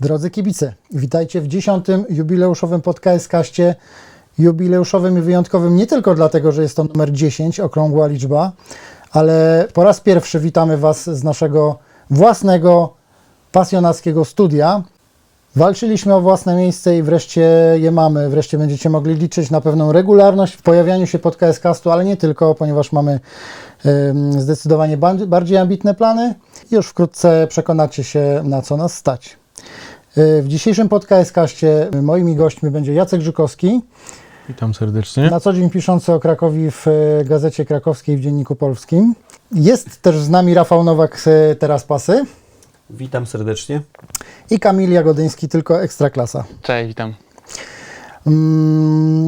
Drodzy kibice, witajcie w 10. jubileuszowym podcaście, jubileuszowym i wyjątkowym nie tylko dlatego, że jest to numer 10, okrągła liczba, ale po raz pierwszy witamy Was z naszego własnego pasjonackiego studia. Walczyliśmy o własne miejsce i wreszcie je mamy. Wreszcie będziecie mogli liczyć na pewną regularność w pojawianiu się podcastu, ale nie tylko, ponieważ mamy zdecydowanie bardziej ambitne plany. Już wkrótce przekonacie się, na co nas stać. W dzisiejszym podcaście moimi gośćmi będzie Jacek Grzykowski. Witam serdecznie. Na co dzień piszący o Krakowi w Gazecie Krakowskiej w Dzienniku Polskim. Jest też z nami Rafał Nowak z Teraz Pasy. Witam serdecznie. I Kamil Jagodyński, tylko Ekstraklasa. Cześć, witam.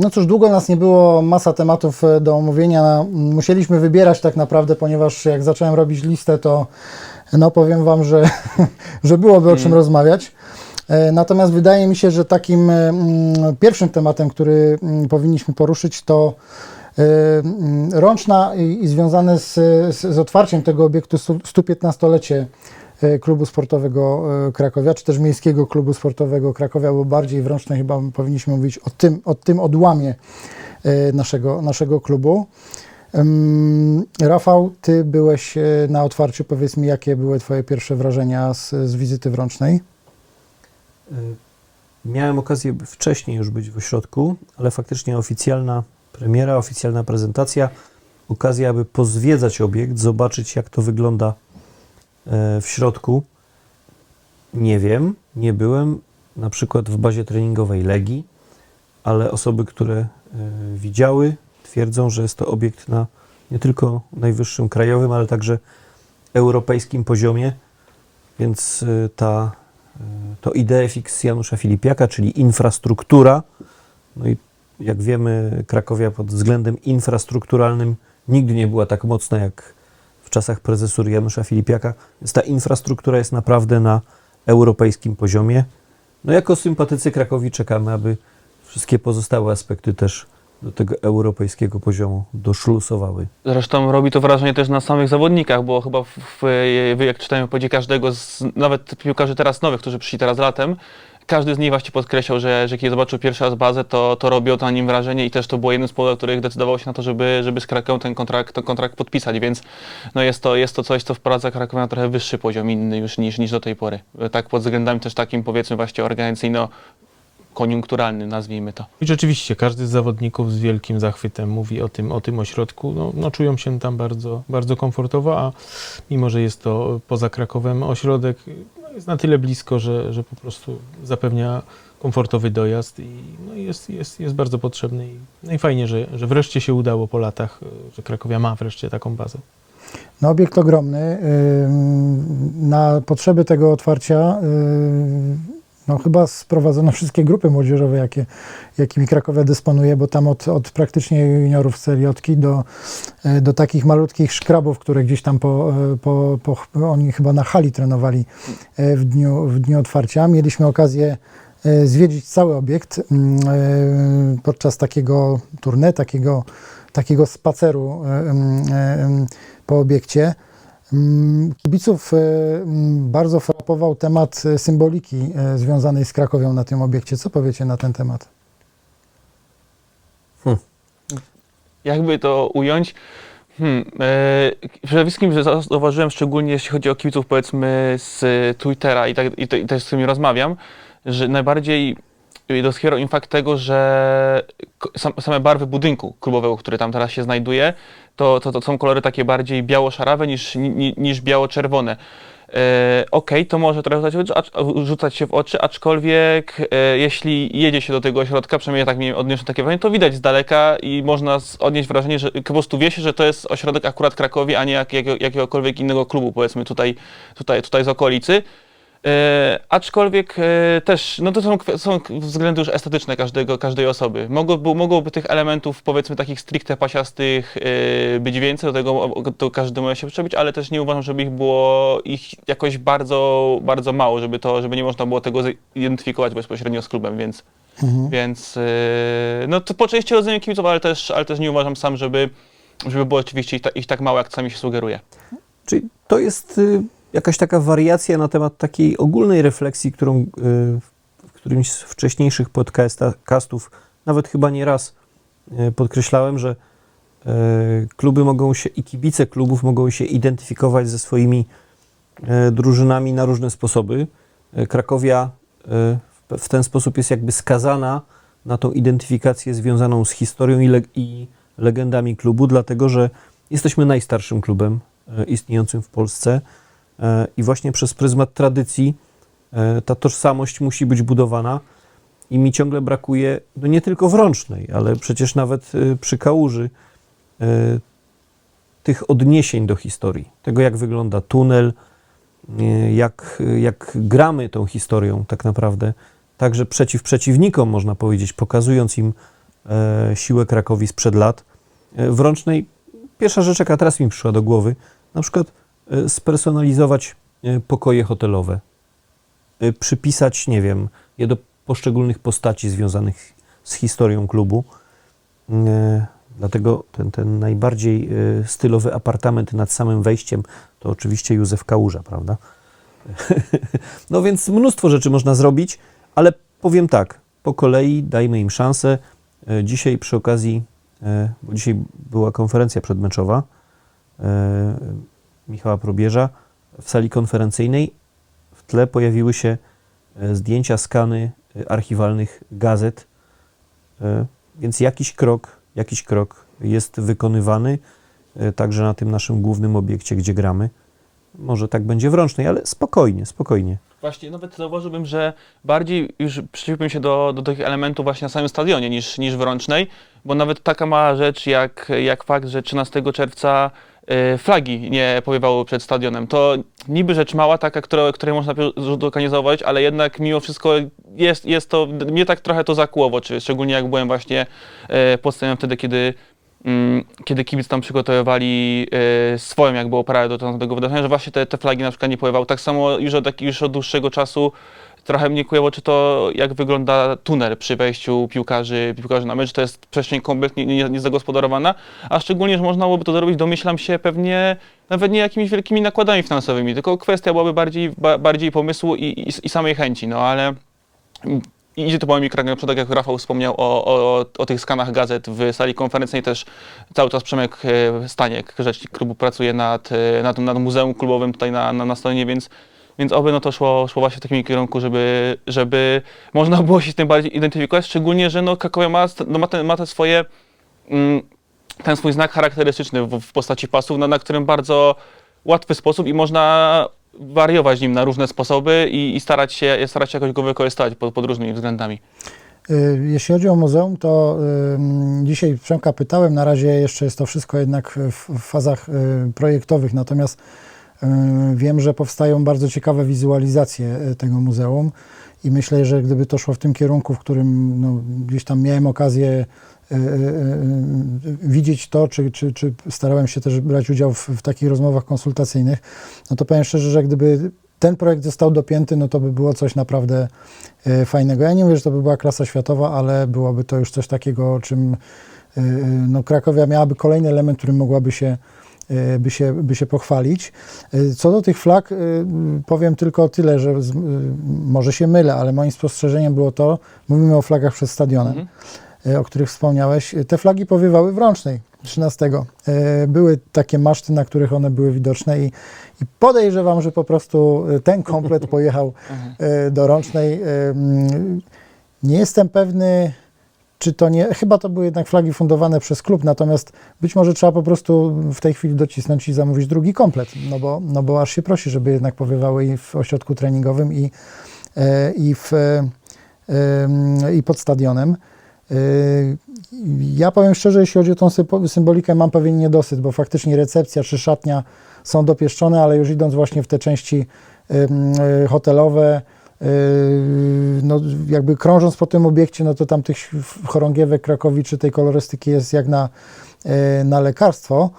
No cóż, długo nas nie było, masa tematów do omówienia. Musieliśmy wybierać tak naprawdę, ponieważ jak zacząłem robić listę, to no powiem Wam, że byłoby o czym rozmawiać. Natomiast wydaje mi się, że takim pierwszym tematem, który powinniśmy poruszyć, to roczna i związane z otwarciem tego obiektu 115-lecie Klubu Sportowego Krakowia, czy też Miejskiego Klubu Sportowego Krakowia, bo bardziej w rocznej chyba powinniśmy mówić o tym odłamie naszego klubu. Rafał, Ty byłeś na otwarciu. Powiedz mi, jakie były Twoje pierwsze wrażenia z wizyty w rocznej? Miałem okazję wcześniej już być w ośrodku, ale faktycznie oficjalna premiera, oficjalna prezentacja, okazja, aby pozwiedzać obiekt, zobaczyć, jak to wygląda w środku. Nie wiem, nie byłem na przykład w bazie treningowej Legii, ale osoby, które widziały, twierdzą, że jest to obiekt na nie tylko najwyższym krajowym, ale także europejskim poziomie, więc to idea fix Janusza Filipiaka, czyli infrastruktura. No i jak wiemy, Krakowia pod względem infrastrukturalnym nigdy nie była tak mocna jak w czasach prezesury Janusza Filipiaka, więc ta infrastruktura jest naprawdę na europejskim poziomie. No jako sympatycy Krakowi czekamy, aby wszystkie pozostałe aspekty też do tego europejskiego poziomu doszlusowały. Zresztą robi to wrażenie też na samych zawodnikach, bo chyba jak czytamy wypowiedzi każdego, nawet piłkarzy teraz nowych, którzy przyszli teraz latem, każdy z nich właśnie podkreślał, że kiedy zobaczył pierwszy raz bazę, to robiło to na nim wrażenie i też to było jednym z powodów, których decydowało się na to, żeby z Krakowem ten kontrakt podpisać, więc no jest to coś, co wprowadza Krakowa na trochę wyższy poziom, inny już niż do tej pory. Tak pod względami też takim, powiedzmy, właśnie organizacyjno-koniunkturalnym, nazwijmy to. I rzeczywiście każdy z zawodników z wielkim zachwytem mówi o tym ośrodku. No, czują się tam bardzo, bardzo komfortowo, a mimo, że jest to poza Krakowem ośrodek, jest na tyle blisko, że po prostu zapewnia komfortowy dojazd i no jest bardzo potrzebny. No i fajnie, że wreszcie się udało po latach, że Krakowia ma wreszcie taką bazę. No, obiekt ogromny. Na potrzeby tego otwarcia no, chyba sprowadzono wszystkie grupy młodzieżowe, jakimi Krakowia dysponuje, bo tam od praktycznie juniorów z seriotki do takich malutkich szkrabów, które gdzieś tam oni chyba na hali trenowali w dniu otwarcia. Mieliśmy okazję zwiedzić cały obiekt podczas takiego tournée, takiego spaceru po obiekcie. Kibiców bardzo frapował temat symboliki związanej z Krakowią na tym obiekcie. Co powiecie na ten temat? Jakby to ująć? Przede wszystkim, że zauważyłem, szczególnie jeśli chodzi o kibiców, powiedzmy, z Twittera i też z którymi rozmawiam, że najbardziej doskwiera im fakt tego, że same barwy budynku klubowego, który tam teraz się znajduje, to są kolory takie bardziej biało-szarawe niż biało-czerwone. Okej, to może trochę rzucać się w oczy, aczkolwiek jeśli jedzie się do tego ośrodka, przynajmniej ja tak mi odniosłem takie wrażenie, to widać z daleka i można odnieść wrażenie, że po prostu wie się, że to jest ośrodek akurat Krakowi, a nie jakiegokolwiek innego klubu, powiedzmy tutaj z okolicy. Aczkolwiek też, no to są względy już estetyczne każdej osoby. Mogłoby tych elementów, powiedzmy, takich stricte pasiastych być więcej, do tego każdy może się przyczepić, ale też nie uważam, żeby ich było jakoś bardzo, bardzo mało, żeby nie można było tego zidentyfikować bezpośrednio z klubem, więc, więc no to po części rozumiem kibiców, ale też nie uważam sam, żeby było oczywiście ich tak mało, jak sami się sugeruje. Czyli to jest jakaś taka wariacja na temat takiej ogólnej refleksji, którą w którymś z wcześniejszych podcastów, nawet chyba nie raz podkreślałem, że kluby mogą się i kibice klubów mogą się identyfikować ze swoimi drużynami na różne sposoby. Krakowia w ten sposób jest jakby skazana na tą identyfikację związaną z historią i legendami klubu, dlatego że jesteśmy najstarszym klubem istniejącym w Polsce i właśnie przez pryzmat tradycji ta tożsamość musi być budowana i mi ciągle brakuje, no nie tylko w Rącznej, ale przecież nawet przy Kałuży tych odniesień do historii, tego jak wygląda tunel, jak gramy tą historią tak naprawdę, także przeciw przeciwnikom można powiedzieć, pokazując im siłę Krakowi sprzed lat. W Rącznej pierwsza rzecz, jaka teraz mi przyszła do głowy, na przykład spersonalizować pokoje hotelowe, przypisać, nie wiem, je do poszczególnych postaci związanych z historią klubu. Dlatego ten najbardziej stylowy apartament nad samym wejściem to oczywiście Józef Kałuża, prawda? No więc mnóstwo rzeczy można zrobić, ale powiem tak, po kolei dajmy im szansę. Dzisiaj przy okazji, bo dzisiaj była konferencja przedmeczowa Michała Probierza, w sali konferencyjnej w tle pojawiły się zdjęcia, skany archiwalnych gazet, więc jakiś krok jest wykonywany także na tym naszym głównym obiekcie, gdzie gramy. Może tak będzie w Rącznej, ale spokojnie, spokojnie. Właśnie, nawet zauważyłbym, że bardziej już przyczyniłbym się do tych elementów właśnie na samym stadionie niż w Rącznej, bo nawet taka mała rzecz jak fakt, że 13 czerwca flagi nie powiewały przed stadionem. To niby rzecz mała, taka, której można rzut oka nie zauważyć, ale jednak mimo wszystko jest to, mnie tak trochę to zakłuło w oczy, szczególnie jak byłem właśnie pod stadionem wtedy, kiedy kibice tam przygotowywali swoją, jak było parę do tego wydarzenia, że właśnie te flagi na przykład nie pływały. Tak samo już od dłuższego czasu trochę mnie kłuje, czy to jak wygląda tunel przy wejściu piłkarzy na mecz, to jest przestrzeń kompletnie niezagospodarowana, a szczególnie, że można byłoby to zrobić, domyślam się, pewnie nawet nie jakimiś wielkimi nakładami finansowymi, tylko kwestia byłaby bardziej pomysłu i samej chęci, no ale... Idzie to małymi krokami, na przykład jak Rafał wspomniał o tych skanach gazet w sali konferencyjnej, też cały czas Przemek Staniek, rzecznik klubu, pracuje nad muzeum klubowym tutaj na stronie, więc oby no to szło właśnie w takim kierunku, żeby można było się z tym bardziej identyfikować, szczególnie, że no Krakowia ma ten swój znak charakterystyczny w postaci pasów, na którym bardzo łatwy sposób i można wariować nim na różne sposoby i starać się jakoś go wykorzystać pod różnymi względami. Jeśli chodzi o muzeum, to dzisiaj Przemka pytałem, na razie jeszcze jest to wszystko jednak w fazach projektowych, natomiast wiem, że powstają bardzo ciekawe wizualizacje tego muzeum i myślę, że gdyby to szło w tym kierunku, w którym no, gdzieś tam miałem okazję widzieć to, czy starałem się też brać udział w takich rozmowach konsultacyjnych, no to powiem szczerze, że gdyby ten projekt został dopięty, no to by było coś naprawdę fajnego. Ja nie mówię, że to by była klasa światowa, ale byłoby to już coś takiego, o czym no, Krakowia miałaby kolejny element, którym mogłaby się pochwalić. Co do tych flag powiem tylko tyle, że może się mylę, ale moim spostrzeżeniem było to, mówimy o flagach przed stadionem, o których wspomniałeś. Te flagi powiewały w Rącznej 13. Były takie maszty, na których one były widoczne i podejrzewam, że po prostu ten komplet pojechał do Rącznej. Nie jestem pewny, czy to nie... Chyba to były jednak flagi fundowane przez klub, natomiast być może trzeba po prostu w tej chwili docisnąć i zamówić drugi komplet, no bo aż się prosi, żeby jednak powiewały i w ośrodku treningowym i pod stadionem. Ja powiem szczerze, jeśli chodzi o tą symbolikę, mam pewien niedosyt, bo faktycznie recepcja czy szatnia są dopieszczone, ale już idąc właśnie w te części hotelowe, no jakby krążąc po tym obiekcie, no to tam tych chorągiewek, krakowiczy, tej kolorystyki jest jak na lekarstwo.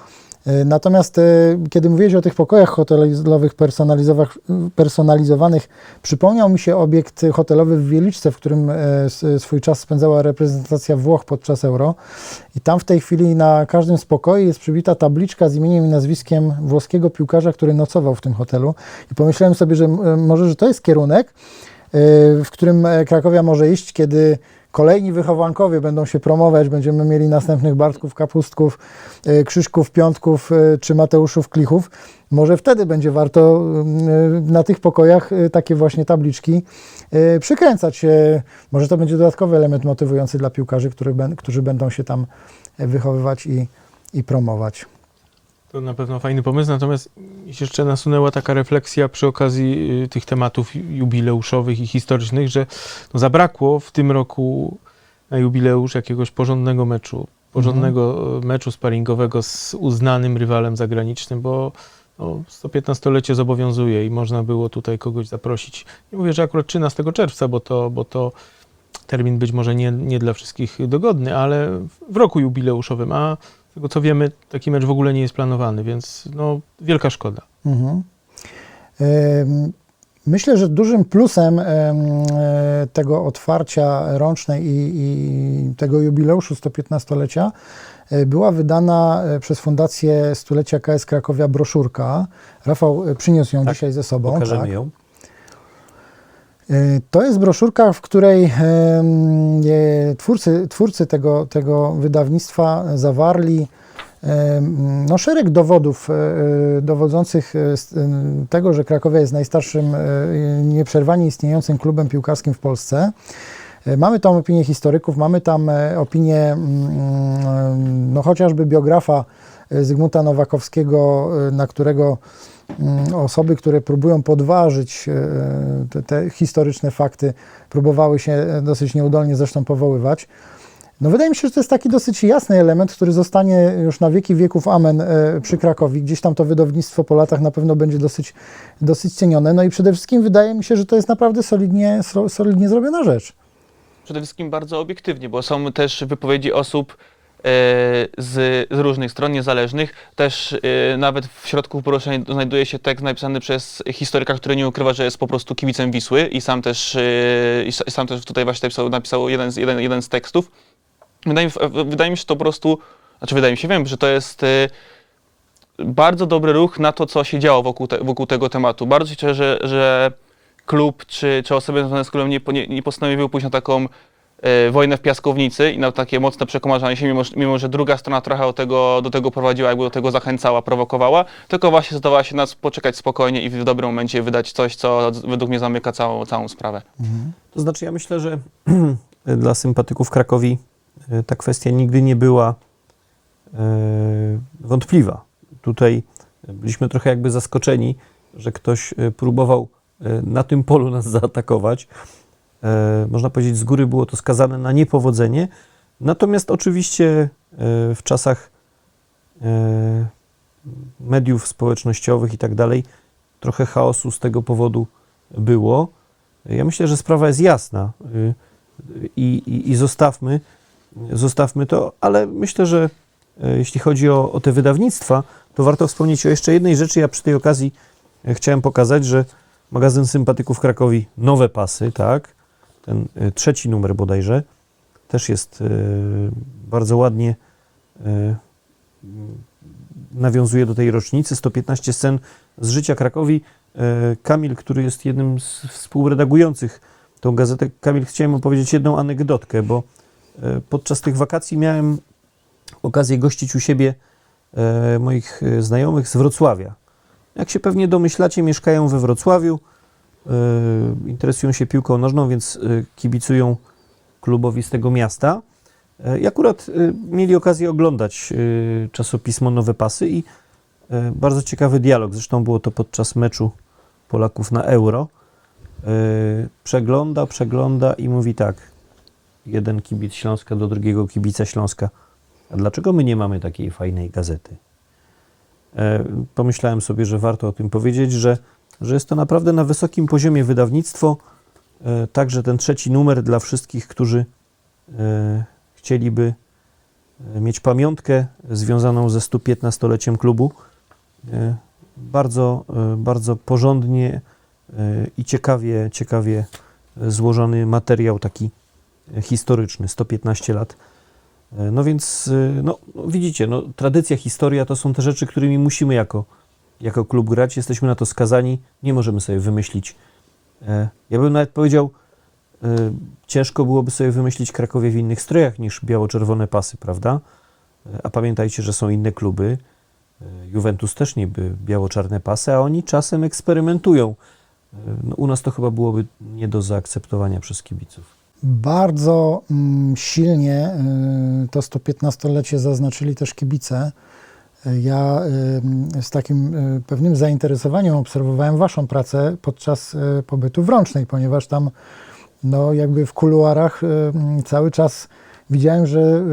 Natomiast kiedy mówiłeś o tych pokojach hotelowych personalizowanych, przypomniał mi się obiekt hotelowy w Wieliczce, w którym swój czas spędzała reprezentacja Włoch podczas Euro. I tam w tej chwili na każdym z pokoi jest przybita tabliczka z imieniem i nazwiskiem włoskiego piłkarza, który nocował w tym hotelu. I pomyślałem sobie, że może, że to jest kierunek, w którym Krakowia może iść, kiedy kolejni wychowankowie będą się promować, będziemy mieli następnych Bartków, Kapustków, Krzyśków, Piątków czy Mateuszów, Klichów. Może wtedy będzie warto na tych pokojach takie właśnie tabliczki przykręcać. Może to będzie dodatkowy element motywujący dla piłkarzy, którzy będą się tam wychowywać i promować. To na pewno fajny pomysł, natomiast się jeszcze nasunęła taka refleksja przy okazji tych tematów jubileuszowych i historycznych, że no zabrakło w tym roku na jubileusz jakiegoś porządnego meczu sparingowego z uznanym rywalem zagranicznym, bo 115-lecie zobowiązuje i można było tutaj kogoś zaprosić. Nie mówię, że akurat 13 czerwca, bo to termin być może nie dla wszystkich dogodny, ale w roku jubileuszowym, a z tego co wiemy, taki mecz w ogóle nie jest planowany, więc no, wielka szkoda. Mhm. Myślę, że dużym plusem tego otwarcia rocznej i tego jubileuszu 115-lecia była wydana przez Fundację Stulecia KS Cracovia broszurka. Rafał przyniósł ją dzisiaj ze sobą. Pokażemy ją. To jest broszurka, w której twórcy tego wydawnictwa zawarli szereg dowodów dowodzących tego, że Cracovia jest najstarszym nieprzerwanie istniejącym klubem piłkarskim w Polsce. Mamy tam opinię historyków, mamy tam opinię chociażby biografa Zygmunta Nowakowskiego, na którego osoby, które próbują podważyć te historyczne fakty, próbowały się dosyć nieudolnie zresztą powoływać. No wydaje mi się, że to jest taki dosyć jasny element, który zostanie już na wieki wieków amen przy Cracovii. Gdzieś tam to wydawnictwo po latach na pewno będzie dosyć cenione. No i przede wszystkim wydaje mi się, że to jest naprawdę solidnie zrobiona rzecz. Przede wszystkim bardzo obiektywnie, bo są też wypowiedzi osób z różnych stron niezależnych. Też nawet w środku poruszeń znajduje się tekst napisany przez historyka, który nie ukrywa, że jest po prostu kibicem Wisły i sam też tutaj właśnie napisał jeden z tekstów. Wydaje mi się, że to po prostu, wiem, że to jest bardzo dobry ruch na to, co się działo wokół tego tematu. Bardzo się cieszę, że klub czy osoby związane z klubem nie postanowiły pójść na taką wojnę w piaskownicy i na takie mocne przekomarzanie się, mimo że druga strona trochę do tego prowadziła, jakby do tego zachęcała, prowokowała, tylko właśnie zdawała się nas poczekać spokojnie i w dobrym momencie wydać coś, co według mnie zamyka całą sprawę. Mhm. To znaczy ja myślę, że dla sympatyków Cracovii ta kwestia nigdy nie była wątpliwa. Tutaj byliśmy trochę jakby zaskoczeni, że ktoś próbował na tym polu nas zaatakować. Można powiedzieć, z góry było to skazane na niepowodzenie. Natomiast oczywiście w czasach mediów społecznościowych i tak dalej trochę chaosu z tego powodu było. Ja myślę, że sprawa jest jasna i zostawmy to, ale myślę, że jeśli chodzi o te wydawnictwa, to warto wspomnieć o jeszcze jednej rzeczy. Ja przy tej okazji chciałem pokazać, że magazyn sympatyków Cracovii Nowe Pasy, tak? Ten trzeci numer bodajże też jest bardzo ładnie nawiązuje do tej rocznicy. 115 scen z życia Cracovii. Kamil, który jest jednym z współredagujących tą gazetę, Kamil, chciałem opowiedzieć jedną anegdotkę, bo podczas tych wakacji miałem okazję gościć u siebie moich znajomych z Wrocławia. Jak się pewnie domyślacie, mieszkają we Wrocławiu, interesują się piłką nożną, więc kibicują klubowi z tego miasta. I akurat mieli okazję oglądać czasopismo Nowe Pasy i bardzo ciekawy dialog. Zresztą było to podczas meczu Polaków na Euro. Przegląda i mówi tak. Jeden kibic Śląska do drugiego kibica Śląska. A dlaczego my nie mamy takiej fajnej gazety? Pomyślałem sobie, że warto o tym powiedzieć, że jest to naprawdę na wysokim poziomie wydawnictwo. Także ten trzeci numer dla wszystkich, którzy chcieliby mieć pamiątkę związaną ze 115-leciem klubu. Bardzo, bardzo porządnie i ciekawie złożony materiał taki historyczny, 115 lat. No więc, no, widzicie, no, tradycja, historia to są te rzeczy, którymi musimy jako klub grać. Jesteśmy na to skazani, nie możemy sobie wymyślić. Ja bym nawet powiedział, ciężko byłoby sobie wymyślić Krakowie w innych strojach niż biało-czerwone pasy, prawda? A pamiętajcie, że są inne kluby. Juventus też niby biało-czarne pasy, a oni czasem eksperymentują. No, u nas to chyba byłoby nie do zaakceptowania przez kibiców. Bardzo silnie to 115-lecie zaznaczyli też kibice. Ja z takim pewnym zainteresowaniem obserwowałem waszą pracę podczas pobytu w Rącznej, ponieważ tam no, jakby w kuluarach cały czas widziałem, że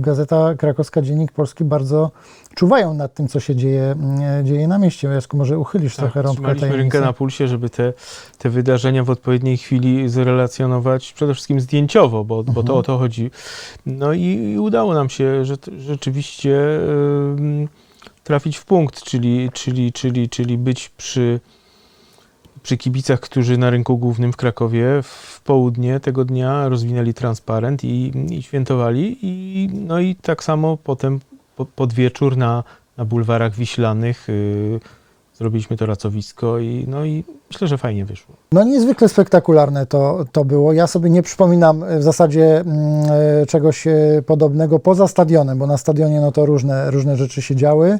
Gazeta Krakowska, Dziennik Polski bardzo czuwają nad tym, co się dzieje na mieście. Jacku, może uchylisz trochę rąbkę tajemnicy. Trzymaliśmy rękę na pulsie, żeby te wydarzenia w odpowiedniej chwili zrelacjonować, przede wszystkim zdjęciowo, bo to o to chodzi. No i udało nam się rzeczywiście trafić w punkt, czyli być przy kibicach, którzy na rynku głównym w Krakowie w południe tego dnia rozwinęli transparent i świętowali. No i tak samo potem pod wieczór na bulwarach wiślanych zrobiliśmy to racowisko i myślę, że fajnie wyszło. No niezwykle spektakularne to było. Ja sobie nie przypominam w zasadzie czegoś podobnego poza stadionem, bo na stadionie no to różne rzeczy się działy.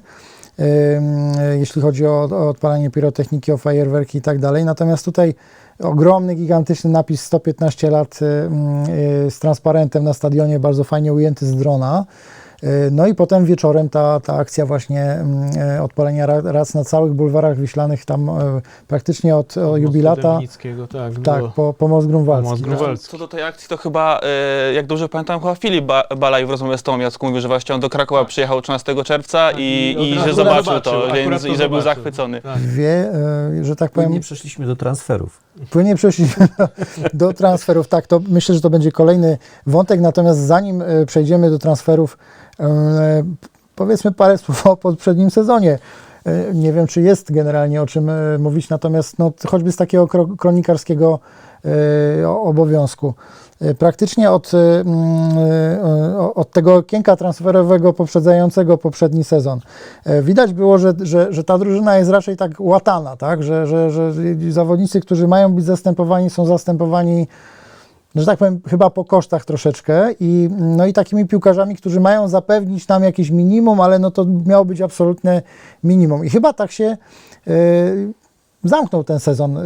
Jeśli chodzi o odpalanie pirotechniki, o fajerwerki i tak dalej. Natomiast tutaj ogromny, gigantyczny napis 115 lat z transparentem na stadionie, bardzo fajnie ujęty z drona. No i potem wieczorem ta akcja właśnie odpalenia rac na całych bulwarach wiślanych, tam praktycznie od jubilata, tak, po Most Grunwaldzki. Co do tej akcji, to chyba, jak dobrze pamiętam, chyba Filip Balaj w rozmowie z Tomem Jacku mówił, że właśnie on do Krakowa przyjechał 13 czerwca i że zobaczył to, więc, i że był zachwycony. Tak. Że tak powiem... Płynnie przeszliśmy do transferów. Płynnie przeszliśmy do transferów, tak, to myślę, że to będzie kolejny wątek, natomiast zanim przejdziemy do transferów, powiedzmy parę słów o poprzednim sezonie. Nie wiem, czy jest generalnie o czym mówić, natomiast no, choćby z takiego kronikarskiego obowiązku. Praktycznie od tego okienka transferowego poprzedzającego poprzedni sezon widać było, że ta drużyna jest raczej tak łatana, tak? Że zawodnicy, którzy mają być zastępowani, są zastępowani, że tak powiem, chyba po kosztach troszeczkę i takimi piłkarzami, którzy mają zapewnić nam jakieś minimum, ale no to miało być absolutne minimum. I chyba tak się zamknął ten sezon,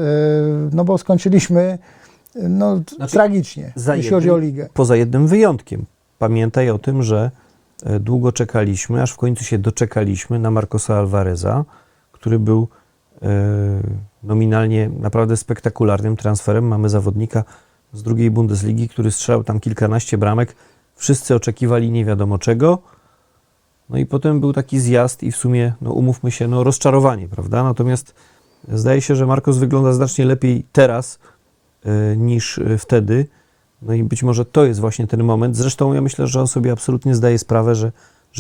no bo skończyliśmy no, znaczy, tragicznie, jeśli chodzi o ligę. Poza jednym wyjątkiem. Pamiętaj o tym, że długo czekaliśmy, aż w końcu się doczekaliśmy na Marcosa Álvareza, który był nominalnie naprawdę spektakularnym transferem. Mamy zawodnika z drugiej Bundesligi, który strzelał tam kilkanaście bramek. Wszyscy oczekiwali nie wiadomo czego. No i potem był taki zjazd i w sumie, no umówmy się, no rozczarowanie, prawda? Natomiast zdaje się, że Marcos wygląda znacznie lepiej teraz niż wtedy. No i być może to jest właśnie ten moment. Zresztą ja myślę, że on sobie absolutnie zdaje sprawę, że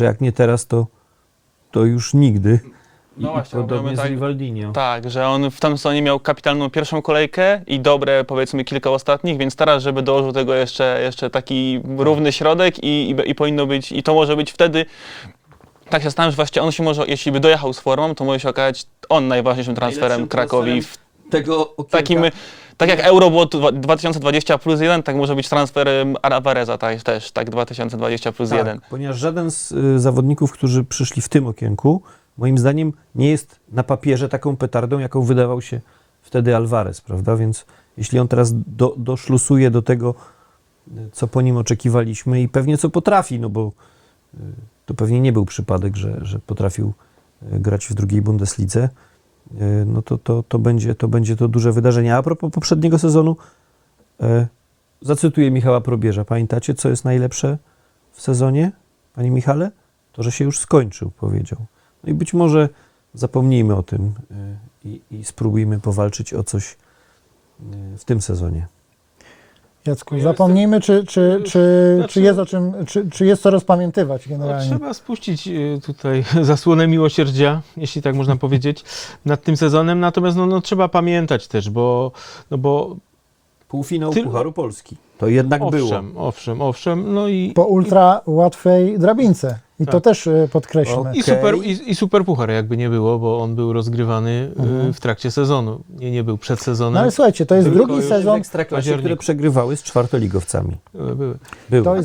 jak nie teraz, to już nigdy. No właśnie, podobnie z Rivaldinio. Tak, że on w tym sezonie miał kapitalną pierwszą kolejkę i dobre, powiedzmy, kilka ostatnich, więc teraz, żeby dołożył tego jeszcze taki równy środek i powinno być, i to może być wtedy, tak się zastanawiam, że właśnie on się może, jeśli by dojechał z formą, to może się okazać on najważniejszym transferem Krakowi. Tego takim, tak jak Euro było 2020+1, tak może być transferem Álvareza też, tak 2020+1. Ponieważ żaden z zawodników, którzy przyszli w tym okienku, moim zdaniem nie jest na papierze taką petardą, jaką wydawał się wtedy Álvarez, prawda? Więc jeśli on teraz doszlusuje do tego, co po nim oczekiwaliśmy i pewnie co potrafi, no bo to pewnie nie był przypadek, że potrafił grać w drugiej Bundeslidze, no to będzie to duże wydarzenie. A propos poprzedniego sezonu, zacytuję Michała Probierza. Pamiętacie, co jest najlepsze w sezonie, panie Michale? To, że się już skończył, powiedział. No i być może zapomnijmy o tym i spróbujmy powalczyć o coś w tym sezonie. Jacku, zapomnijmy, czy jest co rozpamiętywać generalnie. No, trzeba spuścić tutaj zasłonę miłosierdzia, jeśli tak można powiedzieć, nad tym sezonem. Natomiast no, trzeba pamiętać też, bo półfinał Pucharu Polski. To jednak było. Owszem. No i po ultra łatwej drabince. I tak. To też podkreślmy. Okay. I super puchar jakby nie było, bo on był rozgrywany w trakcie sezonu. Nie był przed sezonem. No ale słuchajcie, to jest drugi sezon, które przegrywały z czwartoligowcami. Były.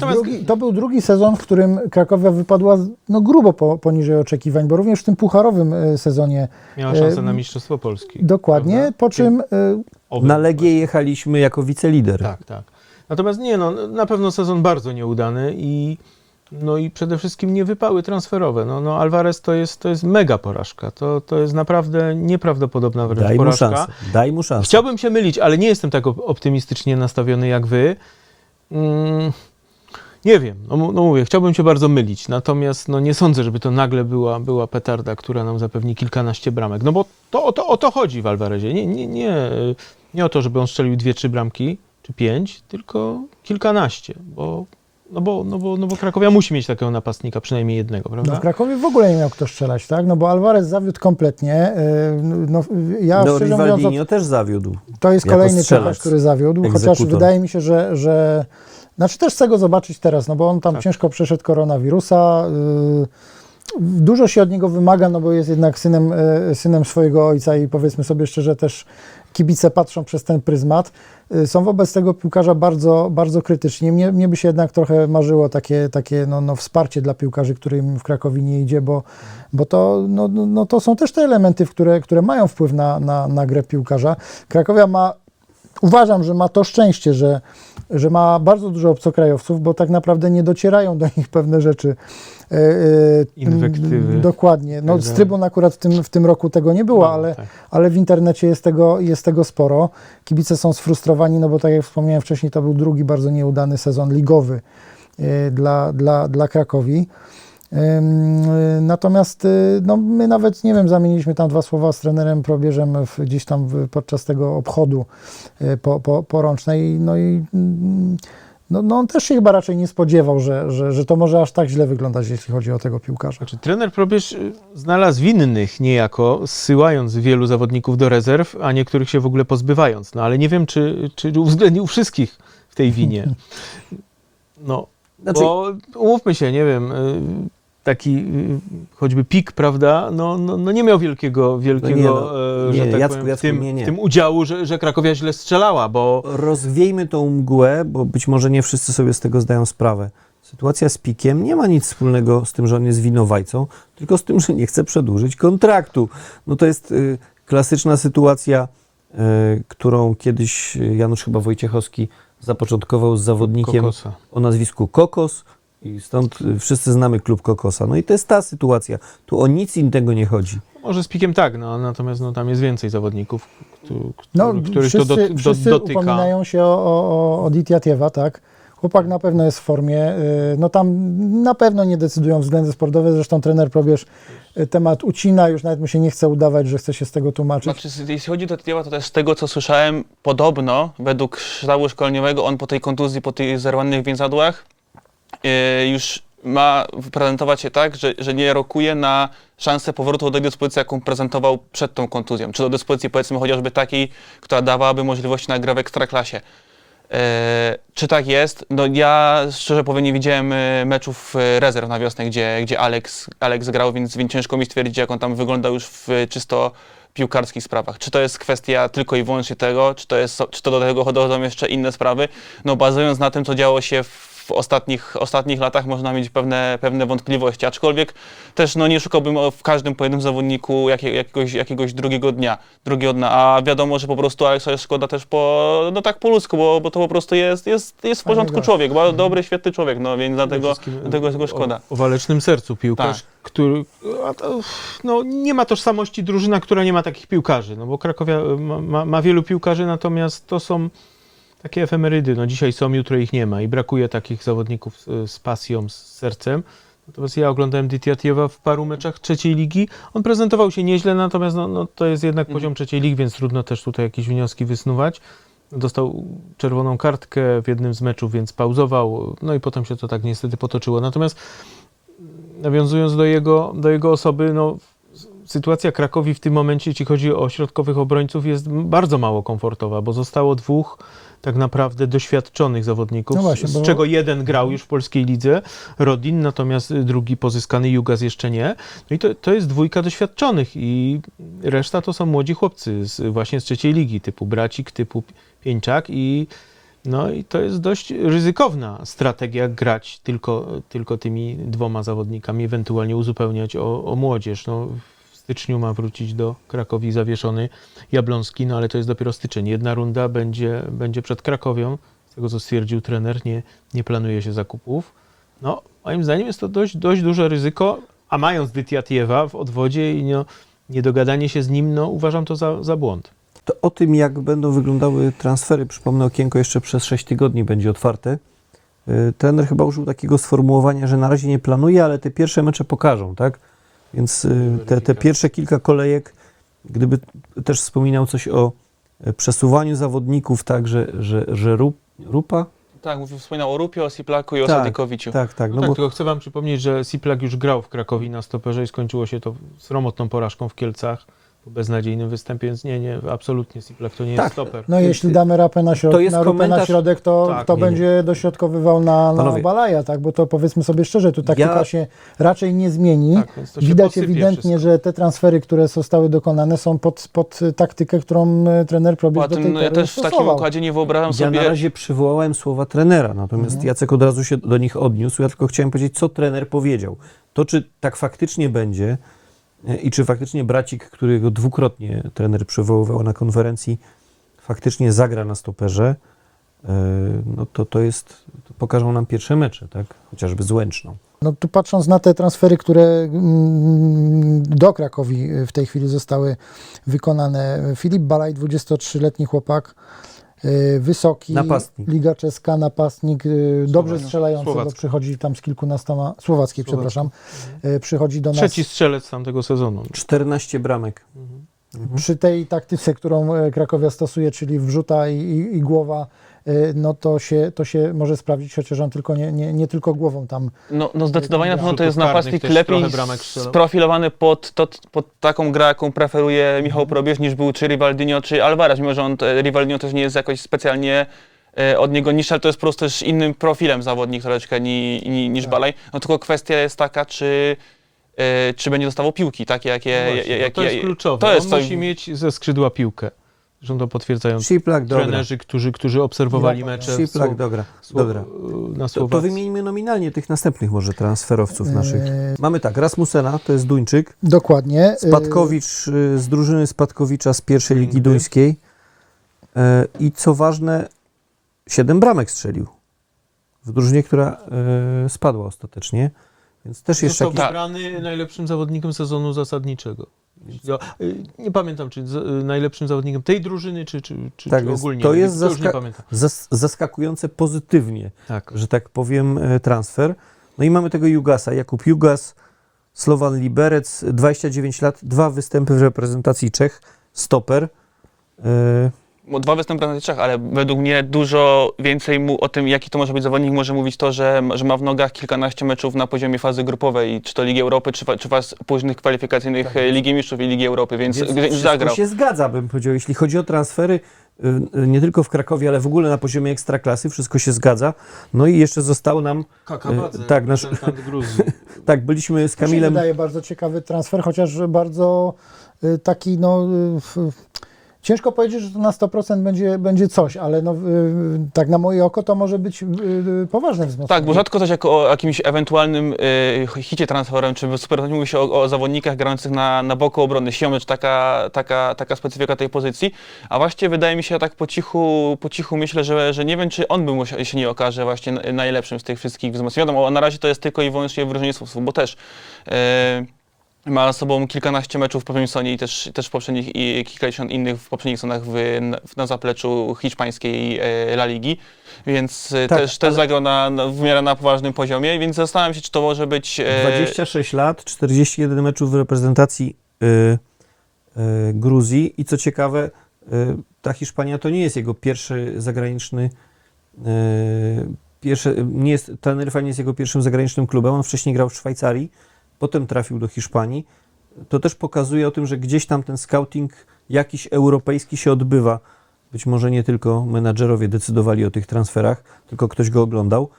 To był drugi sezon, w którym Krakowia wypadła grubo poniżej oczekiwań, bo również w tym pucharowym sezonie miała szansę na Mistrzostwo Polski. Dokładnie, prawda? Po czym na Legię jechaliśmy jako wicelider. Tak. Natomiast na pewno sezon bardzo nieudany i przede wszystkim niewypały transferowe. Álvarez to jest mega porażka. To jest naprawdę nieprawdopodobna wręcz porażka. Daj mu szansę. Chciałbym się mylić, ale nie jestem tak optymistycznie nastawiony jak wy. Nie wiem. Mówię, chciałbym się bardzo mylić. Natomiast nie sądzę, żeby to nagle była petarda, która nam zapewni kilkanaście bramek. No bo o to chodzi w Álvarezie. Nie o to, żeby on strzelił 2-3 bramki, czy 5, tylko kilkanaście, bo Krakowia musi mieć takiego napastnika, przynajmniej jednego, prawda? No w Krakowie w ogóle nie miał kto strzelać, tak? No bo Álvarez zawiódł kompletnie. Rivaldinio też zawiódł. To jest kolejny czas, który zawiódł, chociaż wydaje mi się, że... Znaczy też chcę go zobaczyć teraz, bo on tam ciężko przeszedł koronawirusa. Dużo się od niego wymaga, bo jest jednak synem swojego ojca i powiedzmy sobie szczerze, też kibice patrzą przez ten pryzmat. Są wobec tego piłkarza bardzo, bardzo krytyczni. Mnie by się jednak trochę marzyło takie wsparcie dla piłkarzy, którym w Krakowie nie idzie, bo to, to są też te elementy, które mają wpływ na grę piłkarza. Krakowia uważam, że ma to szczęście, że ma bardzo dużo obcokrajowców, bo tak naprawdę nie docierają do nich pewne rzeczy. Inwektywy. Dokładnie. Z trybun akurat w tym roku tego nie było, ale w internecie jest tego sporo. Kibice są sfrustrowani, bo tak jak wspomniałem wcześniej, to był drugi bardzo nieudany sezon ligowy dla Krakowi. Natomiast my nawet, nie wiem, zamieniliśmy tam dwa słowa z trenerem Probierzem gdzieś tam podczas tego obchodu porącznej. On też się chyba raczej nie spodziewał, że to może aż tak źle wyglądać, jeśli chodzi o tego piłkarza. Znaczy, trener Probierz znalazł winnych niejako, zsyłając wielu zawodników do rezerw, a niektórych się w ogóle pozbywając. Ale nie wiem, czy uwzględnił wszystkich w tej winie. Bo umówmy się, nie wiem, taki choćby Pik, prawda, nie miał wielkiego udziału, że Krakowia źle strzelała, bo... Rozwiejmy tą mgłę, bo być może nie wszyscy sobie z tego zdają sprawę. Sytuacja z Pikiem nie ma nic wspólnego z tym, że on jest winowajcą, tylko z tym, że nie chce przedłużyć kontraktu. To jest klasyczna sytuacja, którą kiedyś Janusz chyba Wojciechowski zapoczątkował z zawodnikiem Kokosa o nazwisku Kokos i stąd wszyscy znamy klub Kokosa. I to jest ta sytuacja. Tu o nic innego nie chodzi. Może z Pikiem tak, natomiast tam jest więcej zawodników, których wszyscy, to dotyka. Upominają się o Dityatiewa, tak? Chłopak na pewno jest w formie. Tam na pewno nie decydują względy sportowe. Zresztą trener Probierz temat ucina. Już nawet mu się nie chce udawać, że chce się z tego tłumaczyć. Jeśli chodzi o Dityatiewa, to też z tego, co słyszałem, podobno według sztabu szkoleniowego on po tej kontuzji, po tych zerwanych więzadłach już ma prezentować się tak, że nie rokuje na szansę powrotu do dyspozycji, jaką prezentował przed tą kontuzją. Czy do dyspozycji, powiedzmy, chociażby takiej, która dawałaby możliwość na grę w Ekstraklasie. Czy tak jest? Ja szczerze powiem nie widziałem meczów rezerw na wiosnę, gdzie Alex grał, więc ciężko mi stwierdzić, jak on tam wyglądał już w czysto piłkarskich sprawach. Czy to jest kwestia tylko i wyłącznie tego, czy to do tego dochodzą jeszcze inne sprawy? Bazując na tym, co działo się w ostatnich latach, można mieć pewne wątpliwości, aczkolwiek też nie szukałbym w każdym pojedynczym zawodniku jakiegoś drugiego dna, a wiadomo, że po prostu Aleksa jest szkoda też po ludzku, bo to po prostu jest w porządku człowiek, bardzo dobry, świetny człowiek, więc dlatego jest go szkoda. O walecznym sercu piłkarz, tak. Który... nie ma tożsamości drużyna, która nie ma takich piłkarzy, bo Krakowia ma wielu piłkarzy, natomiast to są... Takie efemerydy, dzisiaj są, jutro ich nie ma i brakuje takich zawodników z pasją, z sercem. Natomiast ja oglądałem Dityatiewa w paru meczach trzeciej ligi. On prezentował się nieźle, natomiast to jest jednak poziom trzeciej ligi, więc trudno też tutaj jakieś wnioski wysnuwać. Dostał czerwoną kartkę w jednym z meczów, więc pauzował, no i potem się to tak niestety potoczyło. Natomiast nawiązując do jego osoby, no, sytuacja Krakowi w tym momencie, jeśli chodzi o środkowych obrońców, jest bardzo mało komfortowa, bo zostało dwóch tak naprawdę doświadczonych zawodników, no właśnie, z czego jeden grał już w polskiej lidze, Rodin, natomiast drugi pozyskany, Jugas, jeszcze nie. No i to jest dwójka doświadczonych i reszta to są młodzi chłopcy właśnie z trzeciej ligi, typu Bracik, typu Pieńczak i to jest dość ryzykowna strategia, grać tylko tymi dwoma zawodnikami, ewentualnie uzupełniać o młodzież. No, w styczniu ma wrócić do Krakowi zawieszony Jabłoński, no ale to jest dopiero styczeń. Jedna runda będzie przed Krakowią, z tego co stwierdził trener, nie planuje się zakupów. No, moim zdaniem jest to dość duże ryzyko, a mając Dytiatiewa w odwodzie i niedogadanie się z nim, uważam to za błąd. To o tym, jak będą wyglądały transfery. Przypomnę, okienko jeszcze przez 6 tygodni będzie otwarte. Trener chyba użył takiego sformułowania, że na razie nie planuje, ale te pierwsze mecze pokażą, tak? Więc te pierwsze kilka kolejek, gdyby też wspominał coś o przesuwaniu zawodników, tak, że Rupa? Tak, wspominał o Rupie, o Siplaku i o Sadykowiciu. Tak. No tak, bo... tylko chcę wam przypomnieć, że Siplak już grał w Krakowie na stoperze i skończyło się to sromotną porażką w Kielcach. Beznadziejnym występie, więc nie, absolutnie Siplak to nie jest stoper. No jeśli damy rapę na środek, to będzie dośrodkowywał na Balaja, tak? Bo to powiedzmy sobie szczerze, tu taktyka się raczej nie zmieni. Tak, się widać ewidentnie, wszystko, że te transfery, które zostały dokonane, są pod taktykę, którą trener Probierza do tej pory ja też stosował. W takim układzie nie wyobrażam sobie... Ja na razie przywołałem słowa trenera, natomiast Jacek od razu się do nich odniósł. Ja tylko chciałem powiedzieć, co trener powiedział. To, czy tak faktycznie będzie, i czy faktycznie Bracik, którego dwukrotnie trener przywoływał na konferencji, faktycznie zagra na stoperze, no to jest, to pokażą nam pierwsze mecze, tak? Chociażby z Łęczną. No tu patrząc na te transfery, które do Krakowi w tej chwili zostały wykonane. Filip Balaj, 23-letni chłopak, wysoki, napastnik. Liga czeska, napastnik, dobrze strzelający, bo przychodzi tam z kilkunastoma, przychodzi do nas. Trzeci strzelec tamtego sezonu. 14 bramek. Przy tej taktyce, którą Krakowia stosuje, czyli wrzuta i głowa, no to się może sprawdzić, chociaż on tylko nie tylko głową tam... No zdecydowanie na pewno to jest napastnik lepiej sprofilowany pod taką grę, jaką preferuje Michał Probierz, niż był czy Rivaldinho, czy Álvarez, mimo że Rivaldinho też nie jest jakoś specjalnie od niego niższy, ale to jest po prostu też innym profilem zawodnik troszeczkę niż Balaj. No tylko kwestia jest taka, czy będzie dostawał piłki, takie jakie... to jest kluczowe, musi mieć ze skrzydła piłkę. Zresztą to potwierdzają trenerzy, którzy obserwowali mecze na Słowacji. To wymieńmy nominalnie tych następnych może transferowców naszych. Mamy tak, Rasmusena, to jest Duńczyk. Dokładnie. Spadkowicz z drużyny Spadkowicza z pierwszej ligi duńskiej. I co ważne, 7 bramek strzelił w drużynie, która spadła ostatecznie. Więc też jeszcze został wybrany najlepszym zawodnikiem sezonu zasadniczego. Ja nie pamiętam, czy najlepszym zawodnikiem tej drużyny, czy ogólnie. To jest zaskakujące pozytywnie, że tak powiem, transfer. No i mamy tego Jugasa. Jakub Jugas, Slovan Liberec, 29 lat, 2 występy w reprezentacji Czech, stoper. 2 występy na Czech, ale według mnie dużo więcej o tym, jaki to może być zawodnik, może mówić to, że ma w nogach kilkanaście meczów na poziomie fazy grupowej, czy to Ligi Europy, czy faz późnych kwalifikacyjnych Ligi Mistrzów i Ligi Europy, więc zagrał. Się zgadza, bym powiedział, jeśli chodzi o transfery, nie tylko w Krakowie, ale w ogóle na poziomie ekstraklasy, wszystko się zgadza. No i jeszcze został nam... Kakabadze, Gruzji. Tak, byliśmy z Kamilem... To się wydaje bardzo ciekawy transfer, chociaż bardzo taki, ciężko powiedzieć, że to na 100% będzie coś, ale tak na moje oko to może być poważne wzmocnienie. Tak, bo rzadko coś o jakimś ewentualnym hicie transferowym, czy super mówi się o zawodnikach grających na boku obrony, siłą, czy taka specyfika tej pozycji, a właśnie wydaje mi się, tak po cichu myślę, że nie wiem, czy on by się nie okaże właśnie najlepszym z tych wszystkich wzmocnień. Wiadomo, na razie to jest tylko i wyłącznie wyróżnienie słów, bo też... Ma z sobą kilkanaście meczów w poprzednim sezonie i też w poprzednich i kilkadziesiąt innych w poprzednich sezonach na zapleczu hiszpańskiej La Ligi, więc też zagrał w miarę na poważnym poziomie, więc zastanawiam się, czy to może być... 26 lat, 41 meczów w reprezentacji Gruzji i co ciekawe, ta Hiszpania to nie jest jego pierwszy zagraniczny, Teneryfa nie jest jego pierwszym zagranicznym klubem, on wcześniej grał w Szwajcarii, potem trafił do Hiszpanii. To też pokazuje o tym, że gdzieś tam ten scouting jakiś europejski się odbywa. Być może nie tylko menadżerowie decydowali o tych transferach, tylko ktoś go oglądał.